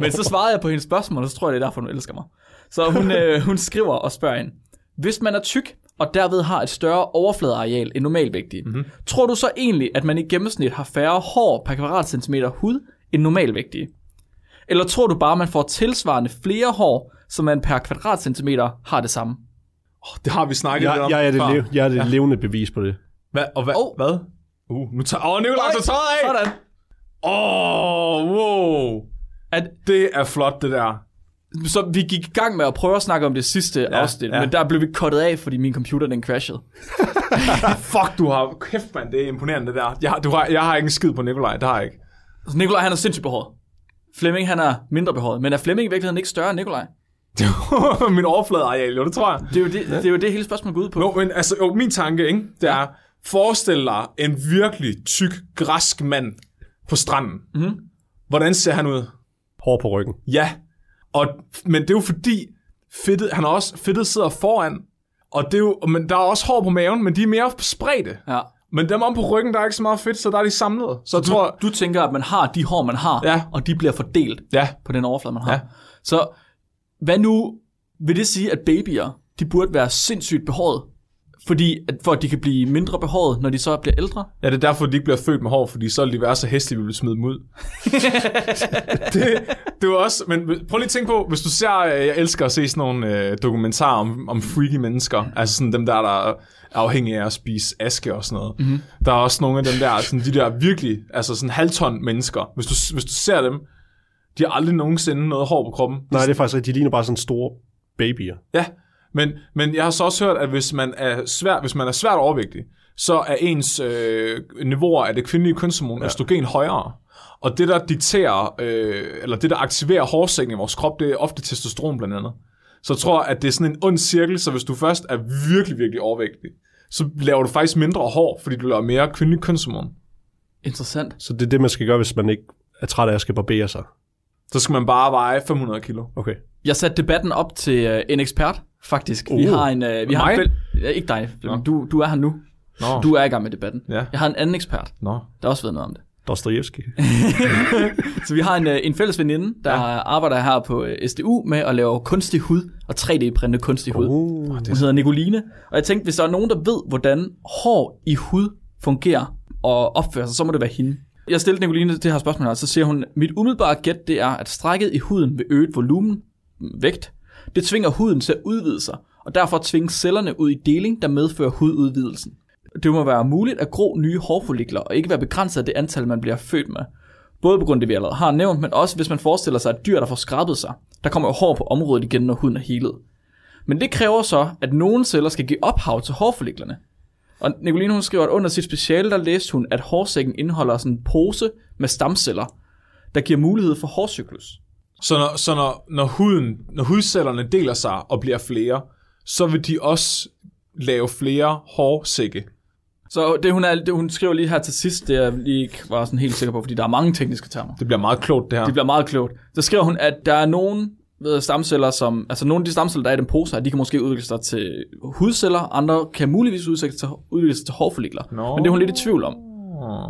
Men så svarede jeg på hendes spørgsmål, og så tror jeg, det er derfor, hun elsker mig. Så hun skriver og spørger hende, hvis man er tyk, og derved har et større overfladeareal end normalvægtige. Mm-hmm. Tror du så egentlig, at man i gennemsnit har færre hår per kvadratcentimeter hud end normalvægtige? Eller tror du bare, at man får tilsvarende flere hår, så man per kvadratcentimeter har det samme? Det har vi snakket lidt om. Jeg er det levende bevis på det. Hvad? Nikolaj, så tøjet af! Sådan. Wow. Det er flot, det der. Så vi gik i gang med at prøve at snakke om det sidste afsnit, men der blev vi cuttet af, fordi min computer, den crashede. Fuck, du har... Kæft, mand, det er imponerende, det der. Jeg har ikke en skid på Nikolaj, det har jeg ikke. Så Nikolaj, han er sindssygt behåret. Flemming, han er mindre behåret. Men er Flemming i virkeligheden ikke større end Nikolaj? Min overfladeareal, det tror jeg. Det er jo det hele spørgsmålet går ud på. Nå, men altså, min tanke, ikke? Det er, forestil dig en virkelig tyk, græsk mand på stranden. Mm-hmm. Hvordan ser han ud? Hår på ryggen. Ja. Men det er jo fordi, fedtet sidder foran, og det er jo, men der er også hår på maven, men de er mere spredte. Ja. Men dem om på ryggen, der er ikke så meget fedt, så der er de samlet. Så du tænker, at man har de hår, man har, og de bliver fordelt på den overflade, man har. Ja. Så hvad nu vil det sige, at babyer, de burde være sindssygt behåret? For at de kan blive mindre behåret, når de så bliver ældre? Ja, det er derfor, de ikke bliver født med hår, fordi så vil de være så hæslige, vi vil smide dem ud. Det var også... Men prøv lige at tænke på, hvis du ser... Jeg elsker at se sådan nogle dokumentarer om freaky mennesker. Altså sådan dem der er afhængige af at spise aske og sådan noget. Mm-hmm. Der er også nogle af dem der, sådan de der virkelig... Altså sådan halvton mennesker. Hvis du ser dem, de har aldrig nogensinde noget hår på kroppen. Nej, det er faktisk rigtigt. De ligner bare sådan store babyer. Ja. Men jeg har så også hørt, at hvis man er svært overvægtig, så er ens niveauer af det kvindelige kønshormon østrogen højere. Og det, der dikterer, eller det, der aktiverer hårsækken i vores krop, det er ofte testosteron blandt andet. Så jeg tror, at det er sådan en ond cirkel, så hvis du først er virkelig, virkelig overvægtig, så laver du faktisk mindre hår, fordi du laver mere kvindelige kønshormon. Interessant. Så det er det, man skal gøre, hvis man ikke er træt af at skal barbere sig. Så skal man bare veje 500 kilo. Okay. Jeg satte debatten op til en ekspert, faktisk. Vi har en... ikke dig. Du er her nu. No. Du er i gang med debatten. Yeah. Jeg har en anden ekspert, der også ved noget om det. Dostojevski. Så vi har en fælles veninde, der arbejder her på SDU med at lave kunstig hud og 3D-printe kunstig hud. Hun hedder Nicoline. Og jeg tænkte, hvis der er nogen, der ved, hvordan hår i hud fungerer og opfører sig, så må det være hende. Jeg stillede Nicoline det her spørgsmål her, så siger hun, mit umiddelbare gæt det er, at strækket i huden vil øge volumen, vægt. Det tvinger huden til at udvide sig, og derfor tvinger cellerne ud i deling, der medfører hududvidelsen. Det må være muligt at gro nye hårfollikler, og ikke være begrænset af det antal, man bliver født med. Både på grund af det, vi allerede har nævnt, men også hvis man forestiller sig, at dyr, der får skrabet sig, der kommer jo hår på området igen, når huden er helet. Men det kræver så, at nogle celler skal give ophav til hårfolliklerne. Og Nicoline, hun skriver, at under sit speciale, der læste hun, at hårsækken indeholder sådan en pose med stamceller, der giver mulighed for hårcyklus. Så når hudcellerne deler sig og bliver flere, så vil de også lave flere hårsække. Så det hun skriver lige her til sidst, det er jeg lige var sådan helt sikker på, fordi der er mange tekniske termer. Det bliver meget klogt, det her. Det bliver meget klogt. Så skriver hun, at der er nogle stamceller, som... Altså nogle af de stamceller, der er i den pose her, de kan måske udvikle sig til hudceller, andre kan muligvis udvikle sig til hårfollikler. No. Men det er hun lidt i tvivl om.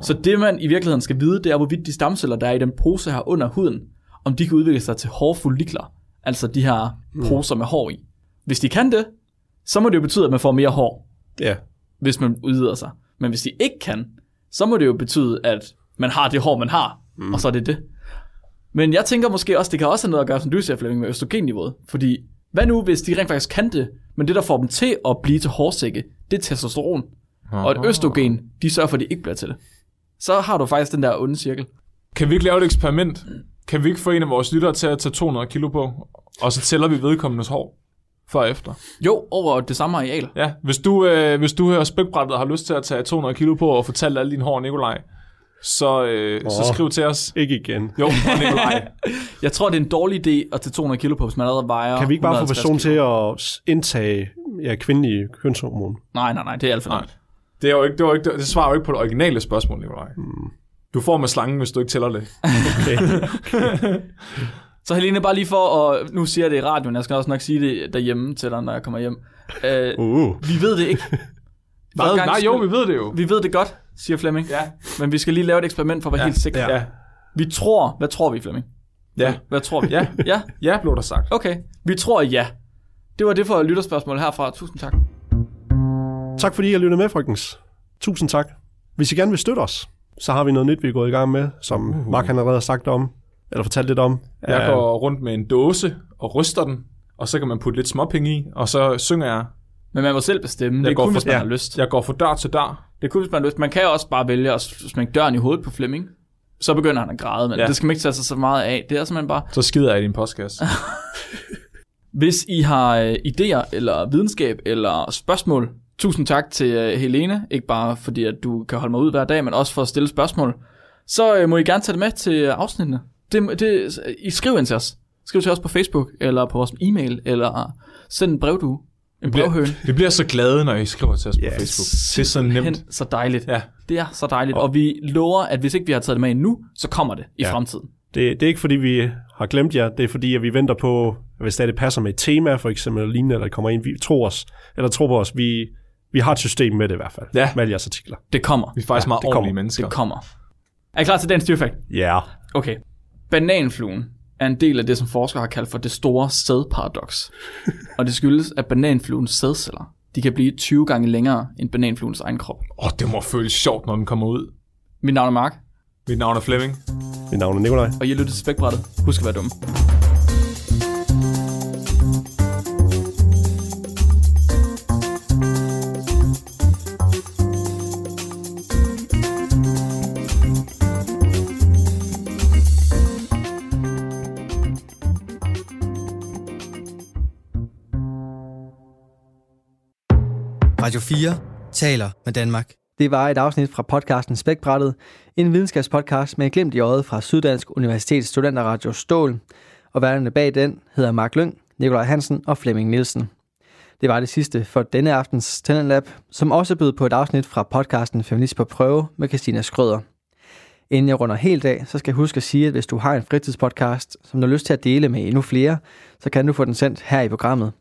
Så det, man i virkeligheden skal vide, det er, hvorvidt de stamceller, der er i den pose her under huden, om de kan udvikle sig til hårfollikler. Altså de her poser med hår i. Hvis de kan det, så må det jo betyde, at man får mere hår. Ja. Yeah. Hvis man udvider sig. Men hvis de ikke kan, så må det jo betyde, at man har det hår, man har, og så er det det. Men jeg tænker måske også, det kan også have noget at gøre, som du siger, Flemming, med østrogenniveauet. Fordi, hvad nu, hvis de rent faktisk kan det, men det, der får dem til at blive til hårsække, det er testosteron. Og et østrogen, de sørger for, at de ikke bliver til det. Så har du faktisk den der onde cirkel. Kan vi ikke lave et eksperiment? Kan vi ikke få en af vores lyttere til at tage 200 kilo på, og så tæller vi vedkommendes hår? Før efter. Jo, over det samme areal. Ja, hvis du hører Spækbrættet og har lyst til at tage 200 kilo på og fortælle alle dine hår, Nikolaj, så skriv til os. Ikke igen. Jo, Nikolaj. Jeg tror, det er en dårlig idé at tage 200 kilo på, hvis man allerede vejer. Kan vi ikke bare få personen til at indtage kvindelige kønshormon? Nej, det er alt for langt. Det svarer jo ikke på det originale spørgsmål, Nikolaj. Du får med slangen, hvis du ikke tæller det. Okay. Så Helene, bare lige for at... Nu siger jeg det i radioen, jeg skal også nok sige det derhjemme til dig, når jeg kommer hjem. Vi ved det ikke. Vi ved det jo. Vi ved det godt, siger Flemming. Ja. Men vi skal lige lave et eksperiment for at være helt sikre. Ja. Vi tror... Hvad tror vi, Flemming? Ja. Hvad tror vi? Ja. Ja, blev der sagt. Okay. Vi tror ja. Det var det for lytterspørgsmålet herfra. Tusind tak. Tak fordi I har lyttet med, folkens. Tusind tak. Hvis I gerne vil støtte os, så har vi noget nyt, vi er gået i gang med, som Mark han allerede har sagt om. Eller fortalt lidt om. Jeg går rundt med en dåse og ryster den, og så kan man putte lidt småpenge i, og så synger jeg. Men man må selv bestemme. Det er kun, hvis man har lyst. Jeg går fra dør til dør. Det er kun, hvis man har lyst. Man kan også bare vælge at smække døren i hovedet på Flemming. Så begynder han at græde, men det skal man ikke tage sig så meget af. Det er simpelthen bare... Så skider jeg i din postkasse. Hvis I har idéer, eller videnskab, eller spørgsmål, tusind tak til Helene. Ikke bare fordi, at du kan holde mig ud hver dag, men også for at stille spørgsmål. Så må I gerne tage det med til afsnittene. I skriver ind til os. Skriv til os på Facebook, eller på vores e-mail, eller send en brevdue. En brevhøne. Vi bliver så glade, når I skriver til os på Facebook. Det er så nemt. Så dejligt. Ja. Det er så dejligt. Og vi lover, at hvis ikke vi har taget det med endnu, så kommer det i fremtiden. Det er ikke, fordi vi har glemt jer. Det er, fordi at vi venter på, hvis det passer med et tema, for eksempel, eller lignende, der kommer ind. Vi tror os, eller tror på os. Vi har et system med det i hvert fald. Ja. Med jeres artikler. Det kommer. Vi er faktisk meget ordentlige mennesker. Det kommer. Er I klar til dagens dyrfakt? Ja. Okay. Bananfluen er en del af det, som forskere har kaldt for det store sædparadoks. Og det skyldes, at bananfluens sædceller, de kan blive 20 gange længere end bananfluens egen krop. Det må føles sjovt, når den kommer ud. Mit navn er Mark. Mit navn er Flemming. Mit navn er Nikolaj. Og I lytter til Spækbrættet. Husk at være dumme. Radio 4 taler med Danmark. Det var et afsnit fra podcasten Spækbrættet, en videnskabspodcast med et glimt i øjet fra Syddansk Universitets Studenteradio Ståhl, og værterne bag den hedder Mark Lyng, Nikolaj Hansen og Femme Nielsen. Det var det sidste for denne aftens Talentlab, som også bød på et afsnit fra podcasten Feminist på prøve med Christina Skrøder. Inden jeg runder helt af, så skal jeg huske at sige, at hvis du har en fritidspodcast, som du har lyst til at dele med endnu flere, så kan du få den sendt her i programmet.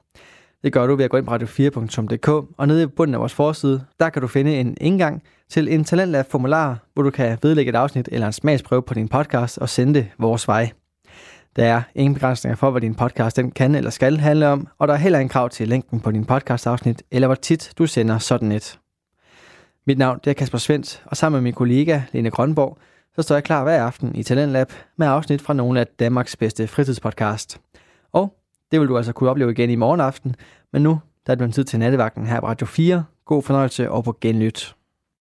Det gør du ved at gå ind på radio4.dk, og nede i bunden af vores forside, der kan du finde en indgang til en Talentlab-formular, hvor du kan vedlægge et afsnit eller en smagsprøve på din podcast og sende det vores vej. Der er ingen begrænsninger for, hvad din podcast den kan eller skal handle om, og der er heller ingen krav til længden på din podcastafsnit, eller hvor tit du sender sådan et. Mit navn er Kasper Svendt, og sammen med min kollega Line Grønborg, så står jeg klar hver aften i Talentlab med afsnit fra nogle af Danmarks bedste fritidspodcast. Og det vil du altså kunne opleve igen i morgen aften, men nu der er det tid til nattevagten her på Radio 4. God fornøjelse og på genlyt.